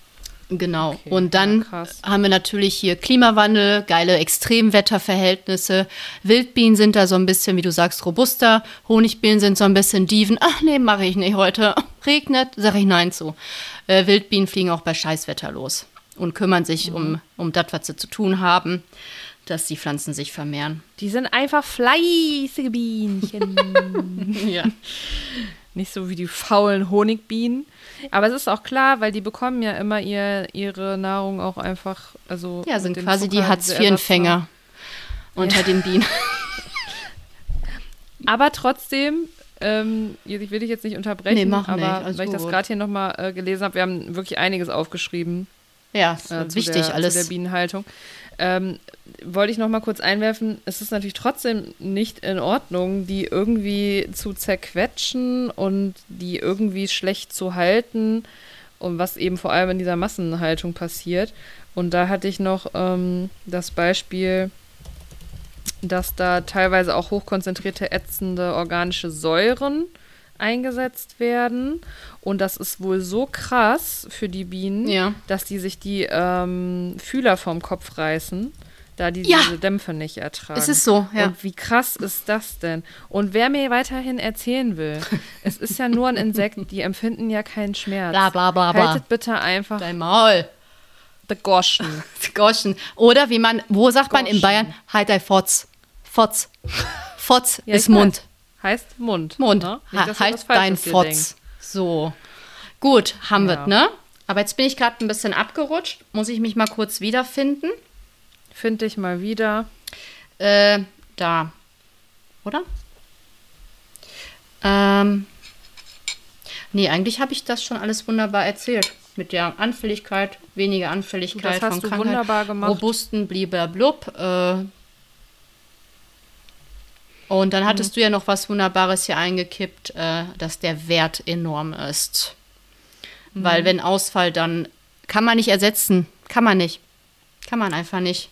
Genau. Okay. Und dann haben wir natürlich hier Klimawandel, geile Extremwetterverhältnisse. Wildbienen sind da so ein bisschen, wie du sagst, robuster. Honigbienen sind so ein bisschen Dieven. Ach nee, mache ich nicht heute. Regnet, sage ich nein zu. Wildbienen fliegen auch bei Scheißwetter los und kümmern sich um das, was sie zu tun haben, dass die Pflanzen sich vermehren. Die sind einfach fleißige Bienchen. Ja. Nicht so wie die faulen Honigbienen. Aber es ist auch klar, weil die bekommen ja immer ihre Nahrung auch einfach. Also ja, sind quasi Zucker, die Hartz-IV-Empfänger unter den Bienen. Aber trotzdem, ich will dich jetzt nicht unterbrechen, nee, mach aber nicht. Also weil ich das gerade hier nochmal gelesen habe, wir haben wirklich einiges aufgeschrieben. Ja, wichtig alles. Zu der Bienenhaltung. Wollte ich noch mal kurz einwerfen, es ist natürlich trotzdem nicht in Ordnung, die irgendwie zu zerquetschen und die irgendwie schlecht zu halten und was eben vor allem in dieser Massenhaltung passiert. Und da hatte ich noch das Beispiel, dass da teilweise auch hochkonzentrierte ätzende organische Säuren eingesetzt werden und das ist wohl so krass für die Bienen, dass die sich die Fühler vom Kopf reißen, da die diese Dämpfe nicht ertragen. Es ist so, ja. Und wie krass ist das denn? Und wer mir weiterhin erzählen will, es ist ja nur ein Insekt, die empfinden ja keinen Schmerz. Bla, bla, bla, bla. Haltet bitte einfach dein Maul. Begoschen. Begoschen. Oder wie man, wo sagt man in Bayern, halt dein Fotz. Fotz. Fotz ist Mund. Heißt Mund. Mund. Ne? Nicht, halt dein Fotz. So. Gut, haben wir, ne? Aber jetzt bin ich gerade ein bisschen abgerutscht. Muss ich mich mal kurz wiederfinden? Finde ich mal wieder. Da. Oder? Nee, eigentlich habe ich das schon alles wunderbar erzählt. Mit der Anfälligkeit, weniger Anfälligkeit von Krankheit. Wunderbar gemacht. Robusten, blibberblub. Und dann hattest du ja noch was Wunderbares hier eingekippt, dass der Wert enorm ist. Mhm. Weil wenn Ausfall, dann kann man nicht ersetzen. Kann man nicht. Kann man einfach nicht.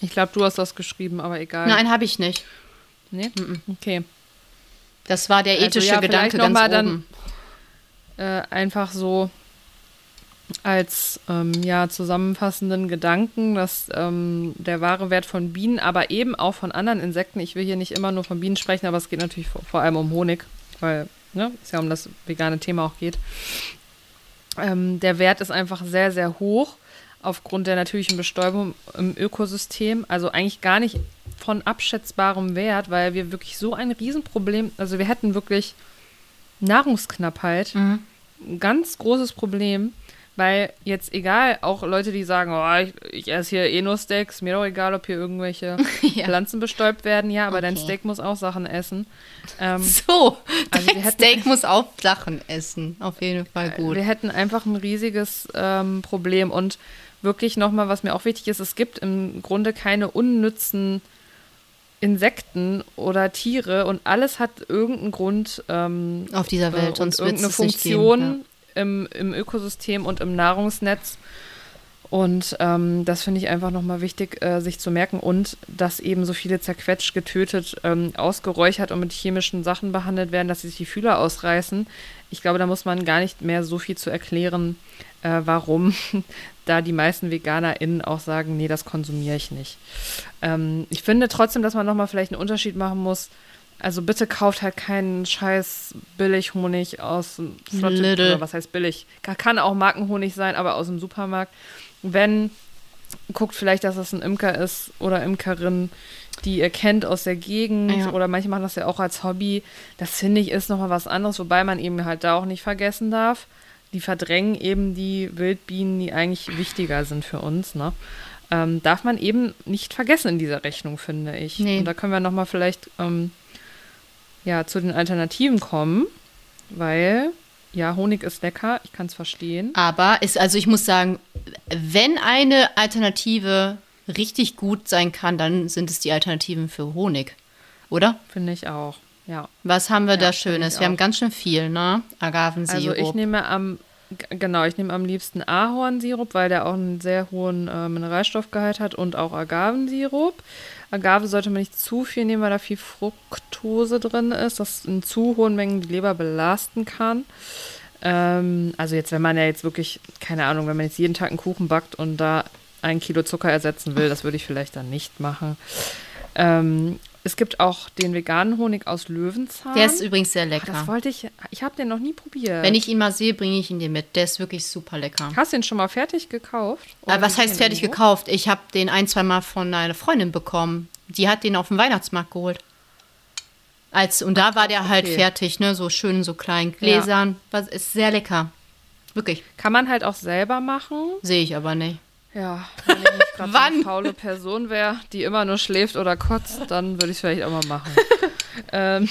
Ich glaube, du hast das geschrieben, aber egal. Nein, habe ich nicht. Nee? Okay. Das war der ethische Gedanke ganz oben. Dann, einfach so als zusammenfassenden Gedanken, dass der wahre Wert von Bienen, aber eben auch von anderen Insekten, ich will hier nicht immer nur von Bienen sprechen, aber es geht natürlich vor allem um Honig, weil es ja um das vegane Thema auch geht, Der Wert ist einfach sehr, sehr hoch aufgrund der natürlichen Bestäubung im Ökosystem. Also eigentlich gar nicht von abschätzbarem Wert, weil wir wirklich so ein Riesenproblem, also wir hätten wirklich Nahrungsknappheit, ein ganz großes Problem, weil jetzt egal, auch Leute, die sagen, oh, ich esse hier eh nur Steaks, mir doch egal, ob hier irgendwelche Pflanzen bestäubt werden, ja, aber dein Steak muss auch Sachen essen. Steak muss auch Sachen essen, auf jeden Fall gut. Wir hätten einfach ein riesiges Problem und wirklich nochmal, was mir auch wichtig ist, es gibt im Grunde keine unnützen Insekten oder Tiere und alles hat irgendeinen Grund auf dieser Welt und irgendeine Funktion im Ökosystem und im Nahrungsnetz und das finde ich einfach nochmal wichtig, sich zu merken und dass eben so viele zerquetscht, getötet, ausgeräuchert und mit chemischen Sachen behandelt werden, dass sie sich die Fühler ausreißen. Ich glaube, da muss man gar nicht mehr so viel zu erklären, warum da die meisten VeganerInnen auch sagen, nee, das konsumiere ich nicht. Ich finde trotzdem, dass man nochmal vielleicht einen Unterschied machen muss. Also bitte kauft halt keinen scheiß Billighonig aus Flotte, oder was heißt billig? Kann auch Markenhonig sein, aber aus dem Supermarkt. Wenn, guckt vielleicht, dass das ein Imker ist oder Imkerin, die ihr kennt aus der Gegend oder manche machen das ja auch als Hobby. Das finde ich ist nochmal was anderes, wobei man eben halt da auch nicht vergessen darf. Die verdrängen eben die Wildbienen, die eigentlich wichtiger sind für uns, ne? Darf man eben nicht vergessen in dieser Rechnung, finde ich. Nee. Und da können wir nochmal vielleicht zu den Alternativen kommen, weil Honig ist lecker, ich kann es verstehen. Aber ich muss sagen, wenn eine Alternative richtig gut sein kann, dann sind es die Alternativen für Honig, oder? Finde ich auch. Ja. Was haben wir da Schönes? Wir haben ganz schön viel, ne? Agavensirup. Also ich nehme am liebsten Ahornsirup, weil der auch einen sehr hohen Mineralstoffgehalt hat und auch Agavensirup. Agave sollte man nicht zu viel nehmen, weil da viel Fructose drin ist, das in zu hohen Mengen die Leber belasten kann. Also jetzt, wenn man ja jetzt wirklich, keine Ahnung, wenn man jetzt jeden Tag einen Kuchen backt und da 1 Kilo Zucker ersetzen will, das würde ich vielleicht dann nicht machen. Es gibt auch den veganen Honig aus Löwenzahn. Der ist übrigens sehr lecker. Das wollte ich. Ich habe den noch nie probiert. Wenn ich ihn mal sehe, bringe ich ihn dir mit. Der ist wirklich super lecker. Hast du den schon mal fertig gekauft? Was heißt fertig gekauft? Ich habe den 1-2 Mal von einer Freundin bekommen. Die hat den auf dem Weihnachtsmarkt geholt. Da war der halt fertig, ne? So schön in so kleinen Gläsern. Ja. Das ist sehr lecker. Wirklich. Kann man halt auch selber machen. Sehe ich aber nicht. Ja, wenn ich nicht gerade so eine faule Person wäre, die immer nur schläft oder kotzt, dann würde ich es vielleicht auch mal machen.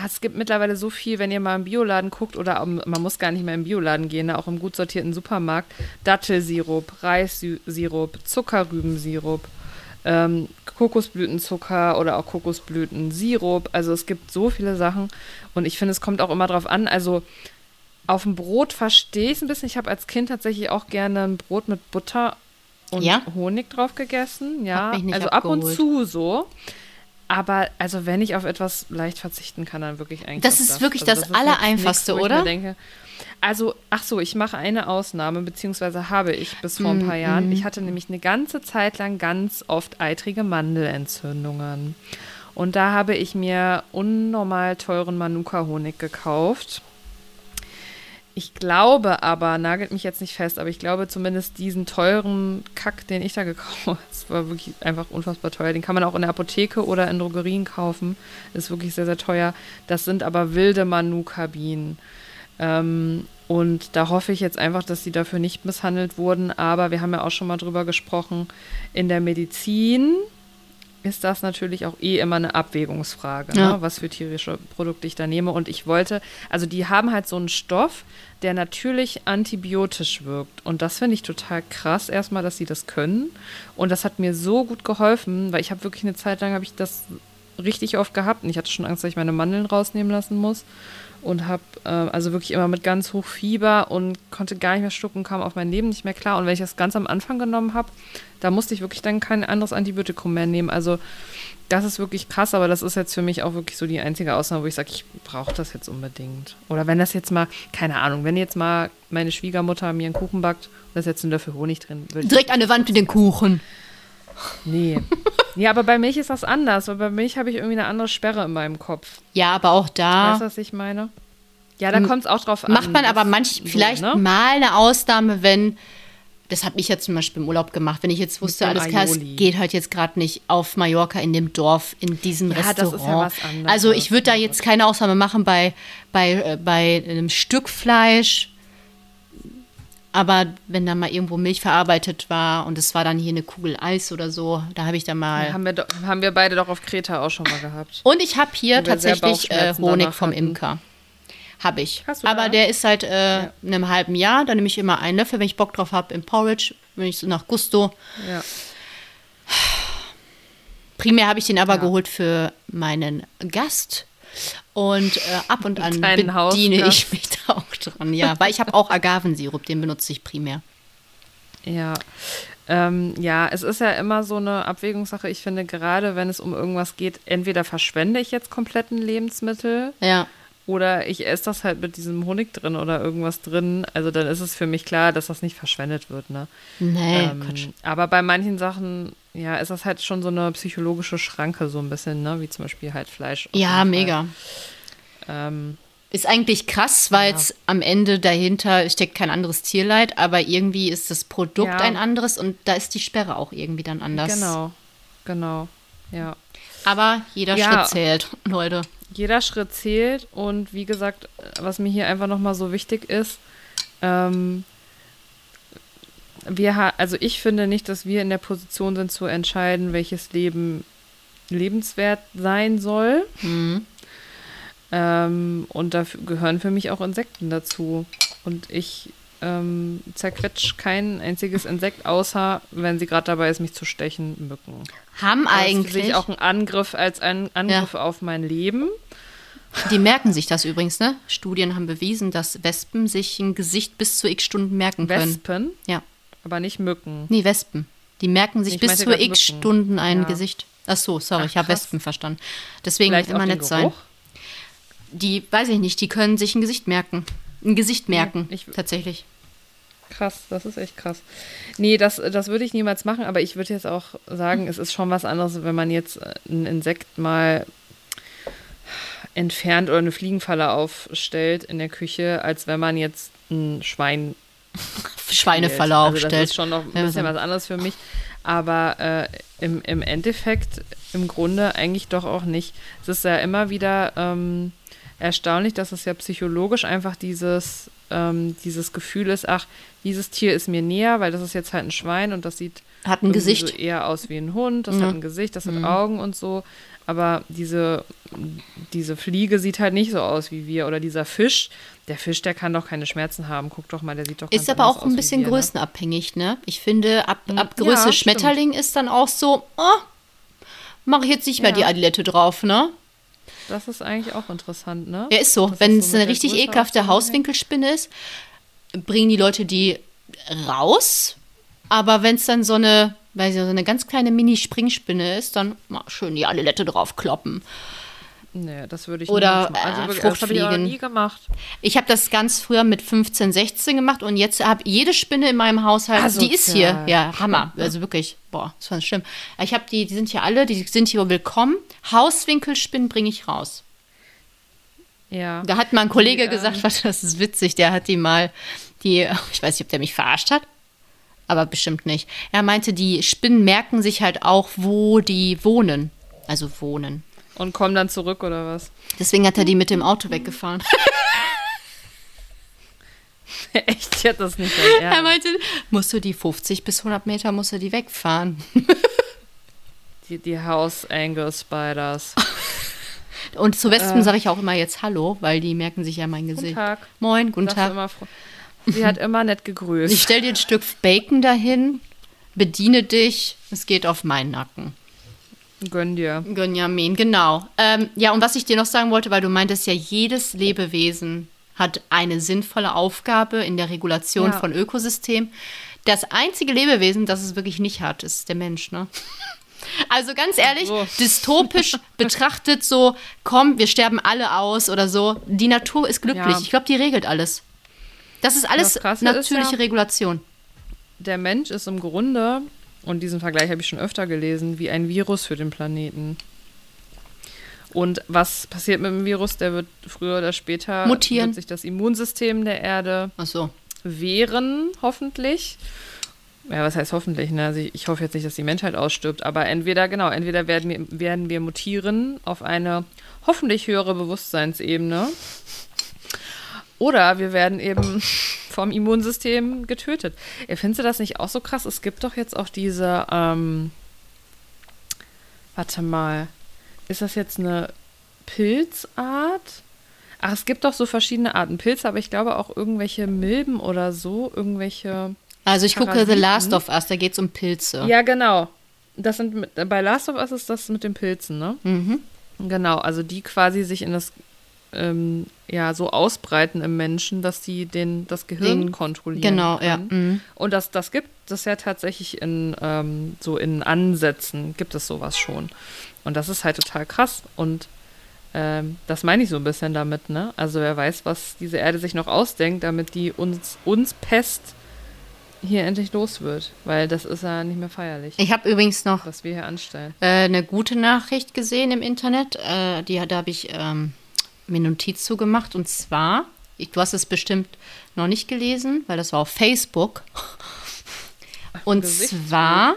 Es gibt mittlerweile so viel, wenn ihr mal im Bioladen guckt oder man muss gar nicht mehr im Bioladen gehen, auch im gut sortierten Supermarkt, Dattelsirup, Reissirup, Zuckerrübensirup, Kokosblütenzucker oder auch Kokosblütensirup. Also es gibt so viele Sachen und ich finde, es kommt auch immer drauf an, also auf dem Brot verstehe ich es ein bisschen. Ich habe als Kind tatsächlich auch gerne ein Brot mit Butter und Honig drauf gegessen. Ja, also ab und zu so. Aber also wenn ich auf etwas leicht verzichten kann, dann wirklich eigentlich. Das ist wirklich das Allereinfachste, oder? Ich denke, ich mache eine Ausnahme, beziehungsweise habe ich bis vor ein paar Jahren. Ich hatte nämlich eine ganze Zeit lang ganz oft eitrige Mandelentzündungen. Und da habe ich mir unnormal teuren Manuka-Honig gekauft. Ich glaube aber, nagelt mich jetzt nicht fest, aber ich glaube zumindest diesen teuren Kack, den ich da gekauft habe, das war wirklich einfach unfassbar teuer. Den kann man auch in der Apotheke oder in Drogerien kaufen. Ist wirklich sehr, sehr teuer. Das sind aber wilde Manuka-Bienen. Und da hoffe ich jetzt einfach, dass die dafür nicht misshandelt wurden. Aber wir haben ja auch schon mal drüber gesprochen, in der Medizin ist das natürlich auch immer eine Abwägungsfrage, ne? Was für tierische Produkte ich da nehme. Und ich wollte, also die haben halt so einen Stoff, der natürlich antibiotisch wirkt. Und das finde ich total krass erstmal, dass sie das können. Und das hat mir so gut geholfen, weil ich habe wirklich eine Zeit lang, habe ich das richtig oft gehabt. Und ich hatte schon Angst, dass ich meine Mandeln rausnehmen lassen muss. Und habe wirklich immer mit ganz hoch Fieber und konnte gar nicht mehr schlucken, kam auf mein Leben nicht mehr klar. Und wenn ich das ganz am Anfang genommen habe, da musste ich wirklich dann kein anderes Antibiotikum mehr nehmen. Also das ist wirklich krass, aber das ist jetzt für mich auch wirklich so die einzige Ausnahme, wo ich sage, ich brauche das jetzt unbedingt. Oder wenn das jetzt mal, keine Ahnung, wenn jetzt mal meine Schwiegermutter mir einen Kuchen backt, da ist jetzt ein Löffel Honig drin. Direkt an der Wand mit den Kuchen. Nee. Ja, aber bei Milch ist das anders, weil bei Milch habe ich irgendwie eine andere Sperre in meinem Kopf. Ja, aber auch da. Weißt du, was ich meine? Ja, da kommt es auch drauf an. Macht man aber vielleicht mal eine Ausnahme, wenn, das habe ich jetzt zum Beispiel im Urlaub gemacht, wenn ich jetzt wusste, alles klar, es geht halt jetzt gerade nicht auf Mallorca in dem Dorf, in diesem Restaurant. Das ist ja was anderes. Also ich würde da jetzt keine Ausnahme machen bei einem Stück Fleisch, aber wenn da mal irgendwo Milch verarbeitet war und es war dann hier eine Kugel Eis oder so, da habe ich dann mal... Ja, haben wir beide doch auf Kreta auch schon mal gehabt. Und ich habe hier tatsächlich Honig vom Imker. Habe ich. Aber der ist seit einem halben Jahr. Da nehme ich immer einen Löffel, wenn ich Bock drauf habe, im Porridge. Wenn ich so nach Gusto. Ja. Primär habe ich den aber geholt für meinen Gast. Und ab und an bediene ich mich da auch dran. Ja, weil ich habe auch Agavensirup, den benutze ich primär. Ja. Ja, es ist ja immer so eine Abwägungssache. Ich finde, gerade wenn es um irgendwas geht, entweder verschwende ich jetzt kompletten Lebensmittel. Ja. Oder ich esse das halt mit diesem Honig drin oder irgendwas drin. Also dann ist es für mich klar, dass das nicht verschwendet wird, ne? Nee, Quatsch. Aber bei manchen Sachen, ja, ist das halt schon so eine psychologische Schranke so ein bisschen, ne? Wie zum Beispiel halt Fleisch. Ja, mega. Ist eigentlich krass, weil es am Ende dahinter steckt kein anderes Tierleid, aber irgendwie ist das Produkt ein anderes und da ist die Sperre auch irgendwie dann anders. Genau, ja. Aber jeder Schritt zählt, Leute. Jeder Schritt zählt und wie gesagt, was mir hier einfach nochmal so wichtig ist, also ich finde nicht, dass wir in der Position sind zu entscheiden, welches Leben lebenswert sein soll. Mhm. Und da gehören für mich auch Insekten dazu. Und ich zerquetsche kein einziges Insekt, außer wenn sie gerade dabei ist, mich zu stechen, Mücken. Sehe ich auch einen Angriff auf mein Leben. Die merken sich das übrigens, ne? Studien haben bewiesen, dass Wespen sich ein Gesicht bis zu x Stunden merken können. Wespen? Ja. Aber nicht Mücken. Nee, Wespen. Die merken sich bis zu x Stunden ein Gesicht. Ach so, sorry, ich habe Wespen verstanden. Deswegen vielleicht immer nett sein. Die, weiß ich nicht, die können sich ein Gesicht merken. Tatsächlich. Krass, das ist echt krass. Nee, das würde ich niemals machen, aber ich würde jetzt auch sagen, es ist schon was anderes, wenn man jetzt ein Insekt mal entfernt oder eine Fliegenfalle aufstellt in der Küche, als wenn man jetzt ein Schweinefalle aufstellt. Also das ist schon noch ein bisschen was anderes für mich, aber im Endeffekt im Grunde eigentlich doch auch nicht. Es ist ja immer wieder erstaunlich, dass es ja psychologisch einfach dieses Gefühl ist, ach, dieses Tier ist mir näher, weil das ist jetzt halt ein Schwein und das hat ein Gesicht. So eher aus wie ein Hund, das hat ein Gesicht, das hat Augen und so, aber diese Fliege sieht halt nicht so aus wie wir oder dieser Fisch, der kann doch keine Schmerzen haben, guck doch mal, der sieht doch ganz anders aus. Ist aber auch ein bisschen größenabhängig, ne? Ich finde, ab Größe Schmetterling ist dann auch so, mache ich jetzt nicht mehr die Adilette drauf, ne? Das ist eigentlich auch interessant, ne? Ja, ist so. Wenn es eine richtig ekelhafte Hauswinkelspinne ist, bringen die Leute die raus. Aber wenn es dann so eine, weiß ich, so eine ganz kleine Mini-Springspinne ist, dann schön die Alilette draufkloppen. Nee, das würde ich nicht machen. Also das habe ich auch nie gemacht. Ich habe das ganz früher mit 15, 16 gemacht und jetzt habe jede Spinne in meinem Haushalt, die ist hier. Ja, Hammer. Ja. Also wirklich, boah, das war schlimm. Ich habe die sind hier alle, die sind hier willkommen. Hauswinkelspinnen bringe ich raus. Ja. Da hat mal ein Kollege gesagt, das ist witzig, der hat die mal, ich weiß nicht, ob der mich verarscht hat, aber bestimmt nicht. Er meinte, die Spinnen merken sich halt auch, wo die wohnen. Also wohnen. Und kommen dann zurück, oder was? Deswegen hat er die mit dem Auto weggefahren. Echt, ich hätte das nicht gedacht. Er meinte, musst du die 50 bis 100 Meter, musst du die wegfahren. Die House Angel Spiders. Und zu Wespen sage ich auch immer jetzt Hallo, weil die merken sich ja mein Gesicht. Guten Tag. Moin, guten Tag. Sie hat immer nett gegrüßt. Ich stell dir ein Stück Bacon dahin, bediene dich, es geht auf meinen Nacken. Gönn dir. Gönjamin, genau. Und was ich dir noch sagen wollte, weil du meintest ja, jedes Lebewesen hat eine sinnvolle Aufgabe in der Regulation von Ökosystemen. Das einzige Lebewesen, das es wirklich nicht hat, ist der Mensch, ne? Also ganz ehrlich, dystopisch betrachtet so, komm, wir sterben alle aus oder so. Die Natur ist glücklich. Ja. Ich glaube, die regelt alles. Das ist alles natürliche Regulation. Der Mensch ist im Grunde... Und diesen Vergleich habe ich schon öfter gelesen, wie ein Virus für den Planeten. Und was passiert mit dem Virus? Der wird früher oder später mutieren. Wird sich das Immunsystem der Erde wehren, hoffentlich. Ja, was heißt hoffentlich? Ne? Also ich hoffe jetzt nicht, dass die Menschheit ausstirbt, aber entweder werden wir mutieren auf eine hoffentlich höhere Bewusstseinsebene oder wir werden eben vom Immunsystem getötet. Findest du das nicht auch so krass? Es gibt doch jetzt auch diese, warte mal, ist das jetzt eine Pilzart? Ach, es gibt doch so verschiedene Arten Pilze, aber ich glaube auch irgendwelche Milben oder so, irgendwelche... Also ich gucke The Last of Us, da geht es um Pilze. Ja, genau. Das sind bei Last of Us ist das mit den Pilzen, ne? Mhm. Genau, also die quasi sich in das, so ausbreiten im Menschen, dass die das Gehirn kontrollieren. Genau, kann. Ja. Mhm. Und das gibt es ja tatsächlich in so in Ansätzen, gibt es sowas schon. Und das ist halt total krass. Und das meine ich so ein bisschen damit, ne? Also wer weiß, was diese Erde sich noch ausdenkt, damit die uns Pest hier endlich los wird, weil das ist ja nicht mehr feierlich. Ich habe übrigens noch, was wir hier anstellen, eine gute Nachricht gesehen im Internet. Da habe ich mir Notiz zu gemacht. Und zwar, du hast es bestimmt noch nicht gelesen, weil das war auf Facebook. Und zwar,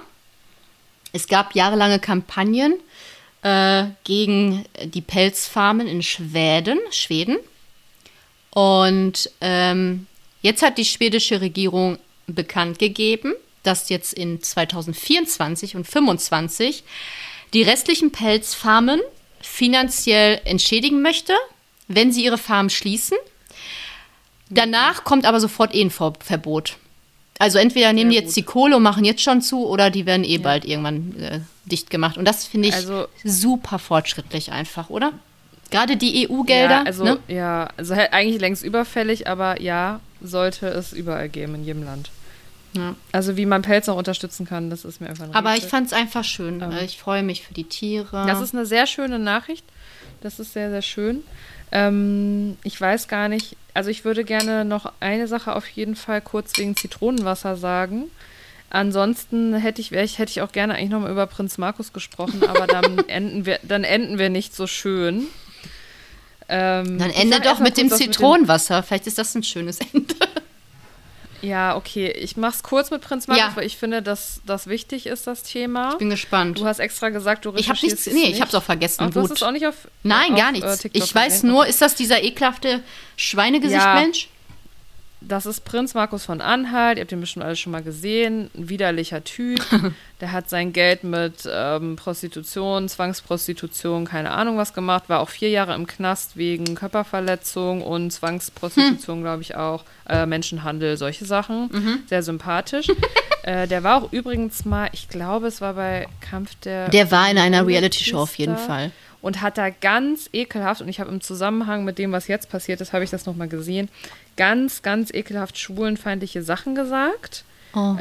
es gab jahrelange Kampagnen gegen die Pelzfarmen in Schweden. Und jetzt hat die schwedische Regierung bekannt gegeben, dass jetzt in 2024 und 2025 die restlichen Pelzfarmen finanziell entschädigen möchte, wenn sie ihre Farmen schließen. Danach kommt aber sofort Verbot. Also entweder nehmen die jetzt die Kohle und machen jetzt schon zu oder die werden bald irgendwann dicht gemacht. Und das finde ich super fortschrittlich einfach, oder? Gerade die EU-Gelder. Ja, also halt eigentlich längst überfällig, aber ja, sollte es überall geben, in jedem Land. Ja. Also wie man Pelz auch unterstützen kann, das ist mir einfach ein Rätsel. Aber ich fand es einfach schön. Ich freue mich für die Tiere. Das ist eine sehr schöne Nachricht. Das ist sehr, sehr schön. Ich weiß gar nicht, also ich würde gerne noch eine Sache auf jeden Fall kurz wegen Zitronenwasser sagen. Ansonsten hätte ich auch gerne eigentlich nochmal über Prinz Marcus gesprochen, aber dann enden wir nicht so schön. Dann ende doch mit dem Zitronenwasser. Vielleicht ist das ein schönes Ende. Ja, okay. Ich mach's kurz mit Prinz Marcus, weil ich finde, dass das wichtig ist, das Thema. Ich bin gespannt. Du hast extra gesagt, du recherchierst nicht. Ich hab's auch vergessen. Ach, du hast es auch nicht auf Nein, auf, gar nichts. TikTok ich weiß nur, ist das dieser ekelhafte Schweinegesicht-Mensch? Ja. Das ist Prinz Marcus von Anhalt. Ihr habt ihn bestimmt alle schon mal gesehen. Ein widerlicher Typ. Der hat sein Geld mit Prostitution, Zwangsprostitution, keine Ahnung was gemacht. War auch 4 Jahre im Knast wegen Körperverletzung und Zwangsprostitution, glaube ich auch. Menschenhandel, solche Sachen. Mhm. Sehr sympathisch. Der war auch übrigens mal, ich glaube, es war bei Kampf der... Der war in einer Reality-Show auf jeden Fall. Und hat da ganz ekelhaft, und ich habe im Zusammenhang mit dem, was jetzt passiert ist, habe ich das nochmal gesehen, ganz, ganz ekelhaft schwulenfeindliche Sachen gesagt. Oh.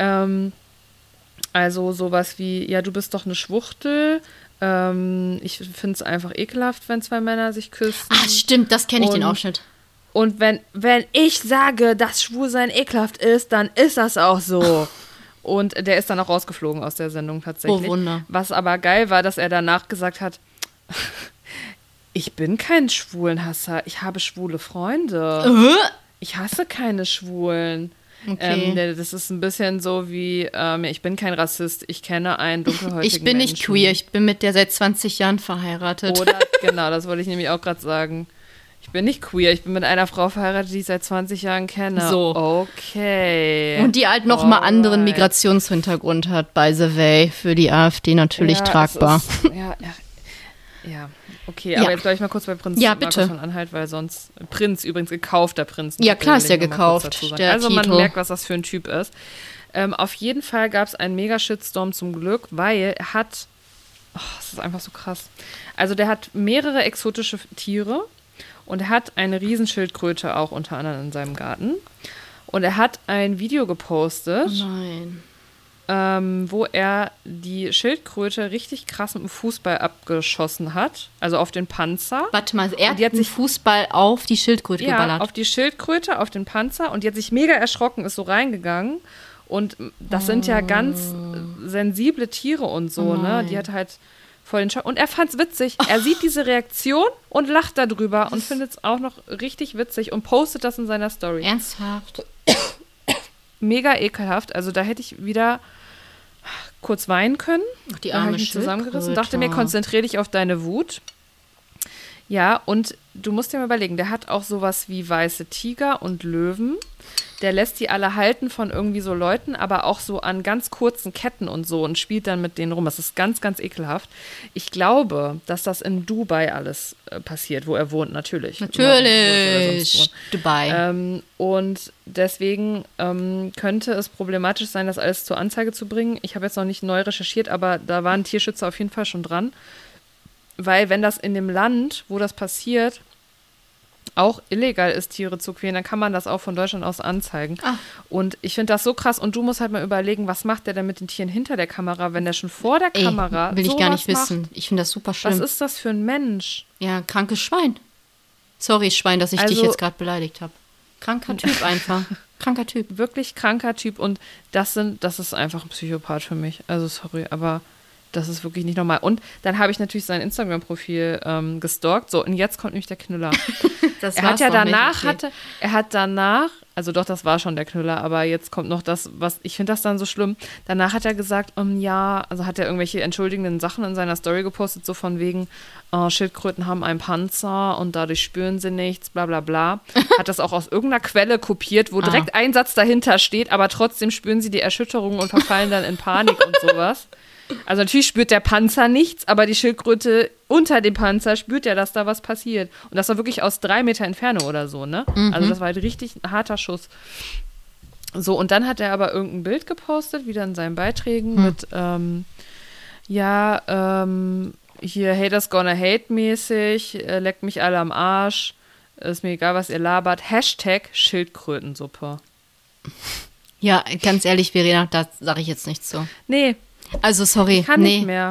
Also sowas wie, ja, du bist doch eine Schwuchtel. Ich finde es einfach ekelhaft, wenn 2 Männer sich küssen. Ach stimmt, das kenne ich den Ausschnitt. Und wenn ich sage, dass Schwulsein ekelhaft ist, dann ist das auch so. Und der ist dann auch rausgeflogen aus der Sendung tatsächlich. Oh, Wunder. Was aber geil war, dass er danach gesagt hat, ich bin kein Schwulenhasser, ich habe schwule Freunde. Ich hasse keine Schwulen. Okay. Das ist ein bisschen so wie, ich bin kein Rassist, ich kenne einen dunkelhäutigen Menschen. Ich bin nicht queer, ich bin mit der seit 20 Jahren verheiratet. Oder, genau, das wollte ich nämlich auch gerade sagen. Ich bin nicht queer, ich bin mit einer Frau verheiratet, die ich seit 20 Jahren kenne. So. Okay. Und die halt nochmal anderen Migrationshintergrund hat, by the way, für die AfD natürlich tragbar. Ja, okay, aber jetzt bleibe ich mal kurz bei Prinz Marcus von Anhalt, weil sonst Prinz übrigens gekaufter Prinz. Ja, klar ist der gekauft. Also man merkt, was das für ein Typ ist. Auf jeden Fall gab es einen Mega-Shitstorm zum Glück, weil er hat, das ist einfach so krass, also der hat mehrere exotische Tiere und er hat eine Riesenschildkröte auch unter anderem in seinem Garten und er hat ein Video gepostet. Oh nein. Wo er die Schildkröte richtig krass mit dem Fußball abgeschossen hat, also auf den Panzer. Warte mal, er hat den Fußball auf die Schildkröte geballert. Ja, auf die Schildkröte, auf den Panzer und die hat sich mega erschrocken, ist so reingegangen und das sind ja ganz sensible Tiere und so, ne? Die hat halt voll den Schock. Und er fand's witzig. Er sieht diese Reaktion und lacht darüber und findet's auch noch richtig witzig und postet das in seiner Story. Ernsthaft? Mega ekelhaft. Also da hätte ich wieder kurz weinen können. Ach, die arme zusammengerissen. Dachte mir, konzentrier dich auf deine Wut. Ja, und du musst dir mal überlegen, der hat auch sowas wie weiße Tiger und Löwen. Der lässt die alle halten von irgendwie so Leuten, aber auch so an ganz kurzen Ketten und so und spielt dann mit denen rum. Das ist ganz, ganz ekelhaft. Ich glaube, dass das in Dubai alles passiert, wo er wohnt, natürlich. Natürlich, Dubai. Und deswegen könnte es problematisch sein, das alles zur Anzeige zu bringen. Ich habe jetzt noch nicht neu recherchiert, aber da waren Tierschützer auf jeden Fall schon dran. Weil wenn das in dem Land, wo das passiert, auch illegal ist, Tiere zu quälen, dann kann man das auch von Deutschland aus anzeigen. Ach. Und ich finde das so krass. Und du musst halt mal überlegen, was macht der denn mit den Tieren hinter der Kamera, wenn der schon vor der Kamera will ich gar nicht wissen. Macht, ich finde das super schlimm. Was ist das für ein Mensch? Ja, krankes Schwein. Sorry, Schwein, dass ich dich jetzt gerade beleidigt habe. Kranker Typ einfach. Kranker Typ. Wirklich kranker Typ. Und das ist einfach ein Psychopath für mich. Also sorry, aber... Das ist wirklich nicht normal. Und dann habe ich natürlich sein Instagram-Profil gestalkt. So, und jetzt kommt nämlich der Knüller. Das war's ja danach, also doch, das war schon der Knüller, aber jetzt kommt noch das, was, ich finde das dann so schlimm. Danach hat er gesagt, also hat er irgendwelche entschuldigenden Sachen in seiner Story gepostet, so von wegen, Schildkröten haben einen Panzer und dadurch spüren sie nichts, bla bla bla. Hat das auch aus irgendeiner Quelle kopiert, wo direkt ein Satz dahinter steht, aber trotzdem spüren sie die Erschütterung und verfallen dann in Panik und sowas. Also natürlich spürt der Panzer nichts, aber die Schildkröte unter dem Panzer spürt ja, dass da was passiert. Und das war wirklich aus 3 Meter Entfernung oder so, ne? Mhm. Also das war halt richtig ein harter Schuss. So, und dann hat er aber irgendein Bild gepostet, wieder in seinen Beiträgen mit, hier Haters Gonna Hate mäßig, leckt mich alle am Arsch, ist mir egal, was ihr labert, Hashtag Schildkrötensuppe. Ja, ganz ehrlich, Verena, da sage ich jetzt nichts zu. Nee. Also sorry, ich kann nicht mehr.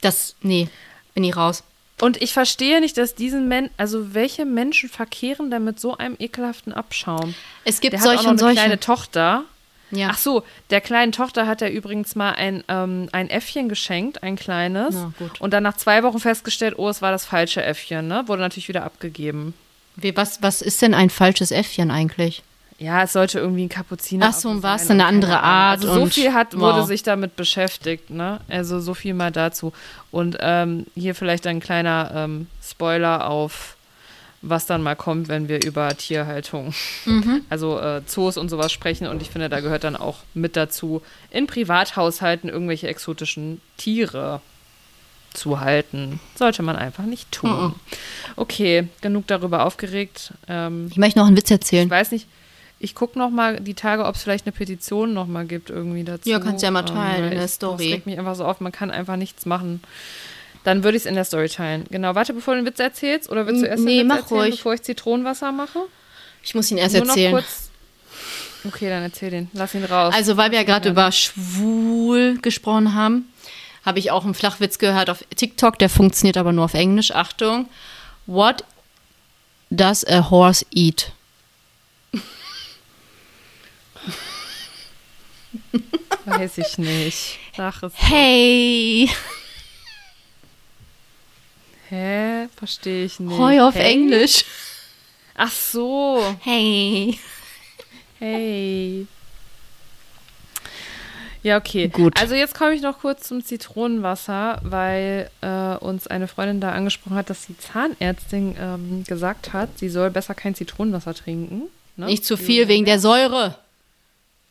Bin ich raus. Und ich verstehe nicht, dass welche Menschen verkehren da mit so einem ekelhaften Abschaum? Es gibt solche und solche. Der hat auch noch eine kleine Tochter. Ja. Ach so, der kleinen Tochter hat er übrigens mal ein Äffchen geschenkt, ein kleines. Na, gut. Und dann nach 2 Wochen festgestellt, es war das falsche Äffchen, ne? Wurde natürlich wieder abgegeben. Was ist denn ein falsches Äffchen eigentlich? Ja, es sollte irgendwie ein Kapuziner. Ach so, war es eine andere Art. Also so viel wurde sich damit beschäftigt, ne? Also so viel mal dazu. Und hier vielleicht ein kleiner Spoiler auf, was dann mal kommt, wenn wir über Tierhaltung, also Zoos und sowas sprechen. Und ich finde, da gehört dann auch mit dazu, in Privathaushalten irgendwelche exotischen Tiere zu halten. Sollte man einfach nicht tun. Mhm. Okay, genug darüber aufgeregt. Ich möchte noch einen Witz erzählen. Ich weiß nicht. Ich gucke noch mal die Tage, ob es vielleicht eine Petition noch mal gibt irgendwie dazu. Ja, kannst du ja mal teilen in der Story. Das regt mich einfach so auf, man kann einfach nichts machen. Dann würde ich es in der Story teilen. Genau, warte, bevor du den Witz erzählst. Oder willst du erst den Witz erzählen, bevor ich Zitronenwasser mache? Ich muss ihn erst erzählen. Nur noch kurz. Okay, dann erzähl den. Lass ihn raus. Also, weil wir ja gerade über schwul gesprochen haben, habe ich auch einen Flachwitz gehört auf TikTok. Der funktioniert aber nur auf Englisch. Achtung. What does a horse eat? Weiß ich nicht. Sag es. Hey! Hä? Verstehe ich nicht. Hoi auf Englisch. Ach so. Hey. Hey. Ja, okay. Gut. Also jetzt komme ich noch kurz zum Zitronenwasser, weil uns eine Freundin da angesprochen hat, dass die Zahnärztin gesagt hat, sie soll besser kein Zitronenwasser trinken. Ne? Nicht zu viel wegen der Säure.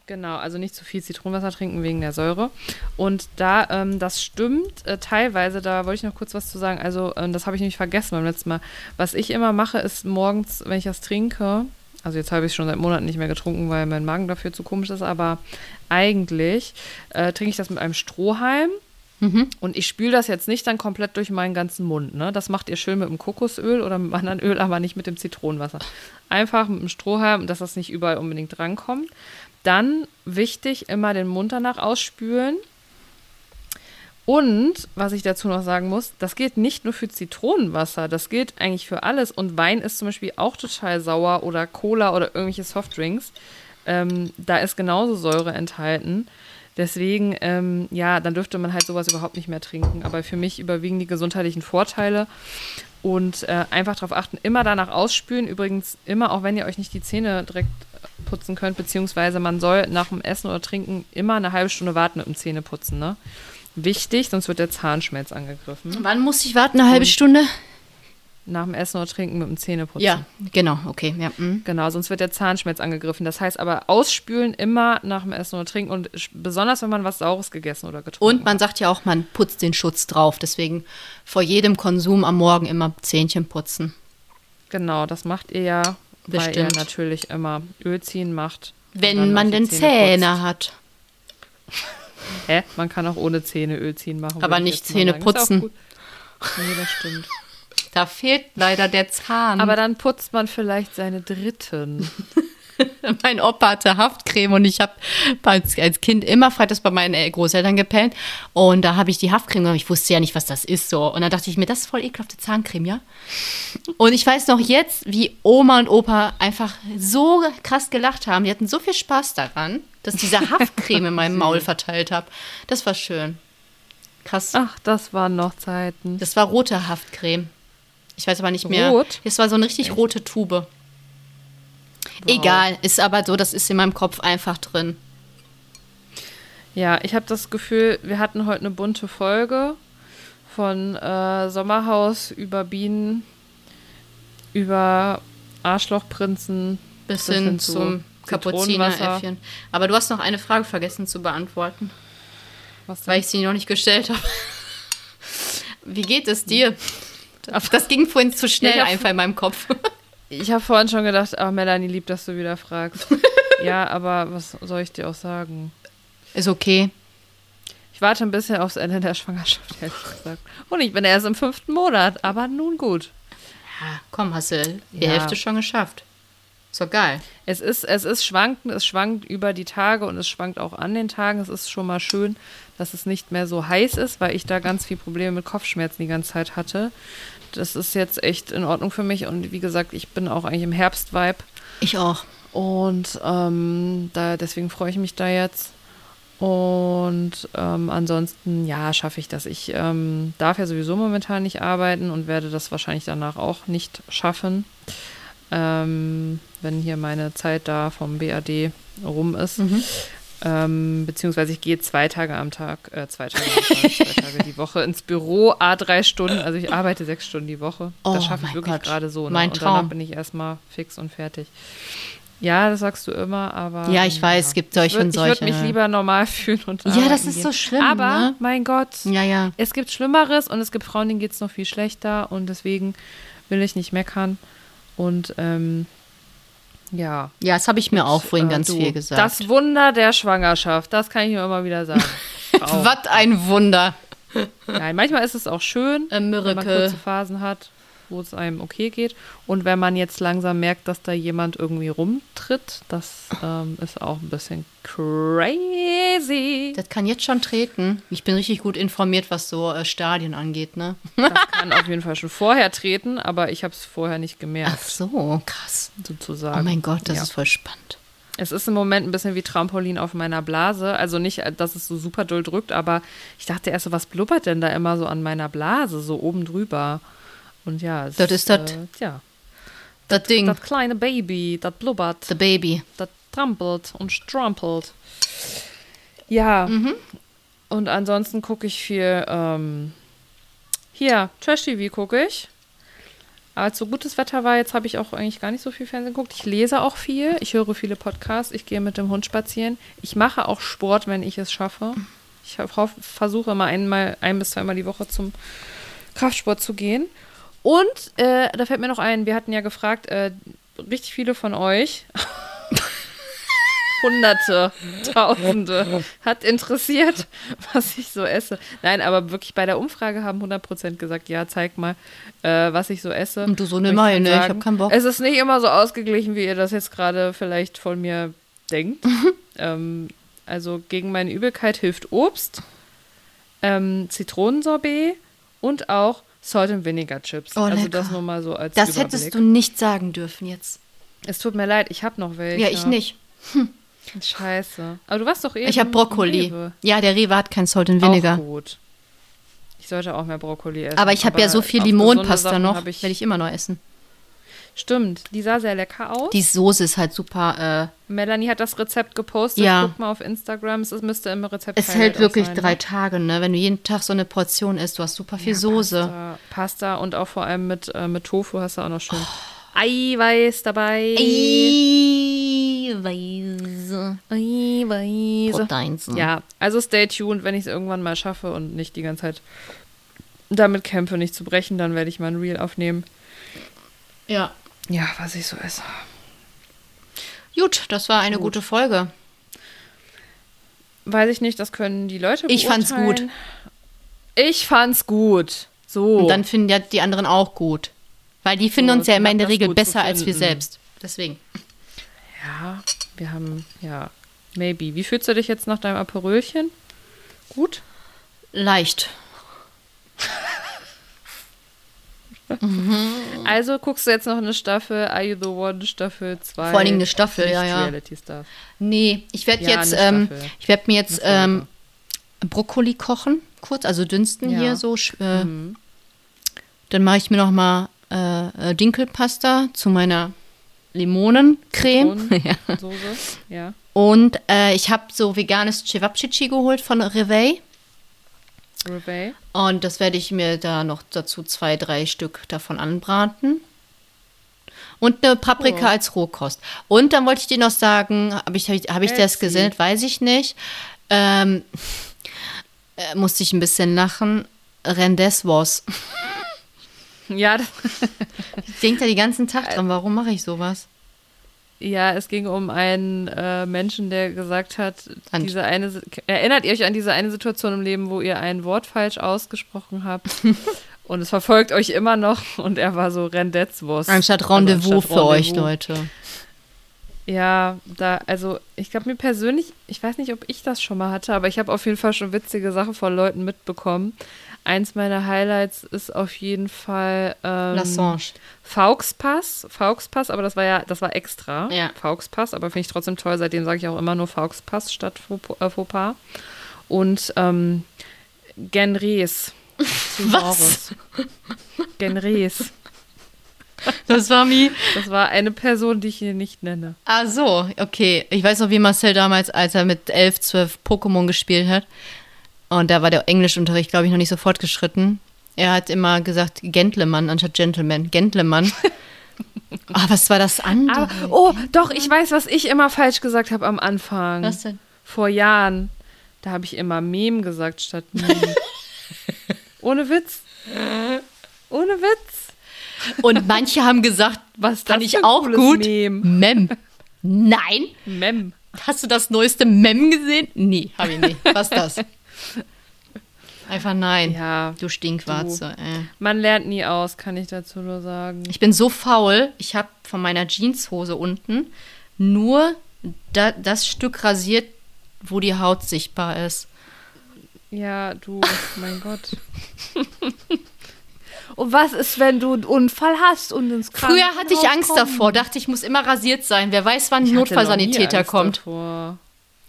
Genau, also nicht zu viel Zitronenwasser trinken wegen der Säure. Und da, das stimmt teilweise, da wollte ich noch kurz was zu sagen. Also das habe ich nämlich vergessen beim letzten Mal. Was ich immer mache, ist morgens, wenn ich das trinke, also jetzt habe ich es schon seit Monaten nicht mehr getrunken, weil mein Magen dafür zu komisch ist, aber eigentlich trinke ich das mit einem Strohhalm. Und ich spüle das jetzt nicht dann komplett durch meinen ganzen Mund. Ne? Das macht ihr schön mit dem Kokosöl oder mit einem anderen Öl, aber nicht mit dem Zitronenwasser. Einfach mit dem Strohhalm, dass das nicht überall unbedingt drankommt. Dann wichtig, immer den Mund danach ausspülen. Und, was ich dazu noch sagen muss, das gilt nicht nur für Zitronenwasser, das gilt eigentlich für alles. Und Wein ist zum Beispiel auch total sauer oder Cola oder irgendwelche Softdrinks. Da ist genauso Säure enthalten. Deswegen, ja, dann dürfte man halt sowas überhaupt nicht mehr trinken. Aber für mich überwiegen die gesundheitlichen Vorteile. Und einfach darauf achten, immer danach ausspülen. Übrigens immer, auch wenn ihr euch nicht die Zähne direkt putzen könnt, beziehungsweise man soll nach dem Essen oder Trinken immer eine halbe Stunde warten mit dem Zähneputzen, ne? Wichtig, sonst wird der Zahnschmelz angegriffen. Wann muss ich warten, eine halbe Stunde? Nach dem Essen oder Trinken mit dem Zähneputzen. Ja, genau, okay. Ja. Mhm. Genau, sonst wird der Zahnschmelz angegriffen. Das heißt aber ausspülen immer nach dem Essen oder Trinken und besonders, wenn man was Saures gegessen oder getrunken hat. Und man sagt ja auch, man putzt den Schutz drauf. Deswegen vor jedem Konsum am Morgen immer Zähnchen putzen. Genau, das macht ihr ja, bestimmt. Weil ihr natürlich immer Ölziehen macht. Wenn man denn Zähne hat. Hä? Man kann auch ohne Zähne Ölziehen machen. Aber nicht Zähne putzen. Nee, das stimmt. Da fehlt leider der Zahn. Aber dann putzt man vielleicht seine dritten. Mein Opa hatte Haftcreme und ich habe als Kind immer freitags bei meinen Großeltern gepellt. Und da habe ich die Haftcreme genommen. Ich wusste ja nicht, was das ist. So. Und dann dachte ich mir, das ist voll ekelhafte Zahncreme, ja? Und ich weiß noch jetzt, wie Oma und Opa einfach so krass gelacht haben. Die hatten so viel Spaß daran, dass ich diese Haftcreme in meinem Maul verteilt habe. Das war schön. Krass. Ach, das waren noch Zeiten. Das war rote Haftcreme. Ich weiß aber nicht mehr. Rot? Das war so eine richtig rote Tube. Wow. Egal, ist aber so, das ist in meinem Kopf einfach drin. Ja, ich habe das Gefühl, wir hatten heute eine bunte Folge von Sommerhaus über Bienen, über Arschlochprinzen bis hin zum Kapuzineräffchen. Aber du hast noch eine Frage vergessen zu beantworten, weil ich sie noch nicht gestellt habe. Wie geht es dir? Das ging vorhin zu schnell einfach in meinem Kopf. Ich habe vorhin schon gedacht, ach, Melanie, lieb, dass du wieder fragst. Ja, aber was soll ich dir auch sagen? Ist okay. Ich warte ein bisschen aufs Ende der Schwangerschaft, ehrlich gesagt. Und ich bin erst im 5. Monat, aber nun gut. Ja, komm, hast du die Hälfte schon geschafft. Ist doch geil. Es ist schwankend, es schwankt über die Tage und es schwankt auch an den Tagen. Es ist schon mal schön, dass es nicht mehr so heiß ist, weil ich da ganz viel Probleme mit Kopfschmerzen die ganze Zeit hatte. Das ist jetzt echt in Ordnung für mich und wie gesagt, ich bin auch eigentlich im Herbst-Vibe. Ich auch. Und deswegen freue ich mich da jetzt. Und ansonsten, ja, schaffe ich das. Ich darf ja sowieso momentan nicht arbeiten und werde das wahrscheinlich danach auch nicht schaffen, wenn hier meine Zeit da vom BAD rum ist. Mhm. Beziehungsweise ich gehe 2 Tage die Woche ins Büro, 3 Stunden, also ich arbeite 6 Stunden die Woche. Das schaffe ich wirklich gerade so. Ne? Mein Traum. Und danach bin ich erstmal fix und fertig. Ja, das sagst du immer, aber... Ja, ich weiß, es gibt solche und solche. Ich würde mich lieber normal fühlen und arbeiten. Ja, das ist so schlimm, aber, ne? Mein Gott, ja. Es gibt Schlimmeres und es gibt Frauen, denen geht es noch viel schlechter und deswegen will ich nicht meckern und... Ja, das habe ich mir auch vorhin ganz viel gesagt. Das Wunder der Schwangerschaft, das kann ich mir immer wieder sagen. Was ein Wunder. Nein, manchmal ist es auch schön, wenn man kurze Phasen hat, wo es einem okay geht. Und wenn man jetzt langsam merkt, dass da jemand irgendwie rumtritt, das ist auch ein bisschen crazy. Das kann jetzt schon treten. Ich bin richtig gut informiert, was so Stadien angeht, ne? Das kann auf jeden Fall schon vorher treten, aber ich habe es vorher nicht gemerkt. Ach so, krass. Sozusagen. Oh mein Gott, das ist voll spannend. Es ist im Moment ein bisschen wie Trampolin auf meiner Blase. Also nicht, dass es so super doll drückt, aber ich dachte erst so, was blubbert denn da immer so an meiner Blase, so oben drüber? Und ja, es das ist das. Das Ding. Das kleine Baby, das blubbert. Das Baby. Das trampelt und strampelt. Ja. Mhm. Und ansonsten gucke ich viel. Hier, Trash-TV gucke ich. Als so gutes Wetter war, jetzt habe ich auch eigentlich gar nicht so viel Fernsehen geguckt. Ich lese auch viel. Ich höre viele Podcasts. Ich gehe mit dem Hund spazieren. Ich mache auch Sport, wenn ich es schaffe. Ich versuche immer ein- bis zweimal die Woche zum Kraftsport zu gehen. Und da fällt mir noch ein, wir hatten ja gefragt, richtig viele von euch, Hunderte, Tausende, hat interessiert, was ich so esse. Nein, aber wirklich bei der Umfrage haben 100% gesagt, ja, zeig mal, was ich so esse. Und du so nimmer, ne? Ich habe keinen Bock. Es ist nicht immer so ausgeglichen, wie ihr das jetzt gerade vielleicht von mir denkt. Also gegen meine Übelkeit hilft Obst, Zitronensorbet und auch Salt and Vinegar Chips. Oh, also das nur mal so als Überblick. Das hättest du nicht sagen dürfen jetzt. Es tut mir leid, ich habe noch welche. Ja, ich nicht. Hm. Scheiße. Aber du warst doch eben. Ich habe Brokkoli. Rewe. Ja, der Rewe hat kein Salt and Vinegar. Auch gut. Ich sollte auch mehr Brokkoli essen. Aber ich habe ja so viel Limonpasta noch, werde ich immer noch essen. Stimmt, die sah sehr lecker aus. Die Soße ist halt super. Melanie hat das Rezept gepostet. Ja. Guck mal auf Instagram, es müsste im Rezept sein. Es hält wirklich 3 Tage, ne? Wenn du jeden Tag so eine Portion isst, du hast super viel Soße. Pasta und auch vor allem mit Tofu hast du auch noch schön Eiweiß dabei. Eiweiß. Ja, also stay tuned, wenn ich es irgendwann mal schaffe und nicht die ganze Zeit damit kämpfe, nicht zu brechen, dann werde ich mal ein Reel aufnehmen. Ja. Ja, was ich so esse. Gut, das war eine gute Folge. Weiß ich nicht, das können die Leute beurteilen. Ich fand's gut. Ich fand's gut. So. Und dann finden ja die anderen auch gut. Weil die finden uns ja immer in der Regel besser als wir selbst. Deswegen. Ja, wir haben, maybe. Wie fühlst du dich jetzt nach deinem Aperölchen? Gut? Leicht. Also guckst du jetzt noch eine Staffel, Are You The One, Staffel 2. Vor allen Dingen eine Staffel, Reality Stars. Nee, ich werde mir jetzt Brokkoli kochen, kurz, also dünsten hier so. Dann mache ich mir noch mal Dinkelpasta zu meiner Limonencreme. Soße, ja. Und ich habe so veganes Cevapcici geholt von Reveille. Und das werde ich mir da noch dazu 2-3 Stück davon anbraten. Und eine Paprika als Rohkost. Und dann wollte ich dir noch sagen, habe ich das gesendet? Weiß ich nicht. Musste ich ein bisschen lachen. Rendes was. Ja. Ich denke da den ganzen Tag dran, warum mache ich sowas? Ja, es ging um einen Menschen, der gesagt hat, erinnert ihr euch an diese eine Situation im Leben, wo ihr ein Wort falsch ausgesprochen habt und es verfolgt euch immer noch und er war so Rendezvous. Anstatt Rendezvous für euch, Leute. Ja, ich glaube mir persönlich, ich weiß nicht, ob ich das schon mal hatte, aber ich habe auf jeden Fall schon witzige Sachen von Leuten mitbekommen. Eins meiner Highlights ist auf jeden Fall Fauxpass, aber das war extra. Ja. Fauxpass, aber finde ich trotzdem toll. Seitdem sage ich auch immer nur Fauxpass statt Fauxpas. Und Genres. Was? Genres. Das war eine Person, die ich hier nicht nenne. Ah so, okay. Ich weiß noch, wie Marcel damals, als er mit 11, 12 Pokémon gespielt hat, und da war der Englischunterricht, glaube ich, noch nicht so fortgeschritten. Er hat immer gesagt, Gentleman anstatt Gentleman. Gentleman. Ah, was war das andere? Doch, ich weiß, was ich immer falsch gesagt habe am Anfang. Was denn? Vor Jahren. Da habe ich immer Mem gesagt statt Mem. Ohne Witz. Ohne Witz. Und manche haben gesagt, was fand ich auch gut. Mem. Nein. Mem. Hast du das neueste Mem gesehen? Nee, habe ich nicht. Was ist das? Einfach nein, du Stinkwarze. Man lernt nie aus, kann ich dazu nur sagen. Ich bin so faul, ich habe von meiner Jeanshose unten nur das Stück rasiert, wo die Haut sichtbar ist. Ja, du, mein Gott. Und was ist, wenn du einen Unfall hast und ins Krankenhaus kommst? Früher hatte ich Angst davor, dachte ich muss immer rasiert sein. Wer weiß, wann ein Notfallsanitäter kommt. Davor.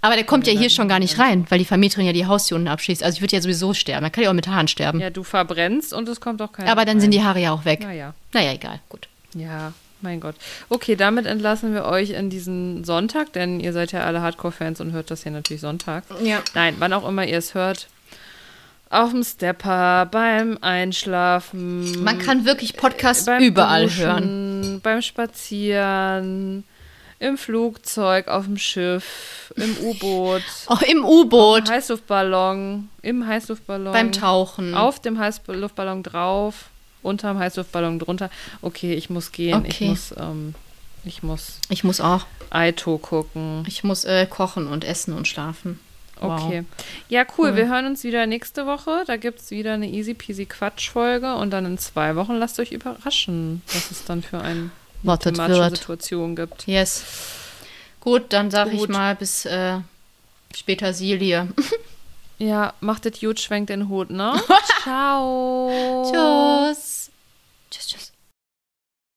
Aber der kommt ja hier schon gar nicht rein, weil die Vermieterin ja die Haustür unten abschließt. Also ich würde ja sowieso sterben. Man kann ja auch mit Haaren sterben. Ja, du verbrennst und es kommt auch keiner rein. Aber dann sind die Haare ja auch weg. Naja, egal. Gut. Ja, mein Gott. Okay, damit entlassen wir euch in diesen Sonntag, denn ihr seid ja alle Hardcore-Fans und hört das hier natürlich Sonntag. Ja. Nein, wann auch immer ihr es hört. Auf dem Stepper, beim Einschlafen. Man kann wirklich Podcasts überall hören. Beim Spazieren. Im Flugzeug, auf dem Schiff, im U-Boot. Auch im U-Boot. Im Heißluftballon. Beim Tauchen. Auf dem Heißluftballon drauf, unterm Heißluftballon drunter. Okay, ich muss gehen. Okay. Ich muss auch. Aito gucken. Ich muss kochen und essen und schlafen. Wow. Okay. Ja, cool. Wir hören uns wieder nächste Woche. Da gibt es wieder eine easy-peasy-Quatsch-Folge. Und dann in 2 Wochen lasst euch überraschen, was es dann für ein... thematische Situation gibt. Yes. Gut, dann sage ich mal bis später Silie. Ja, macht es gut, schwenkt den Hut, ne? Ciao. Tschüss.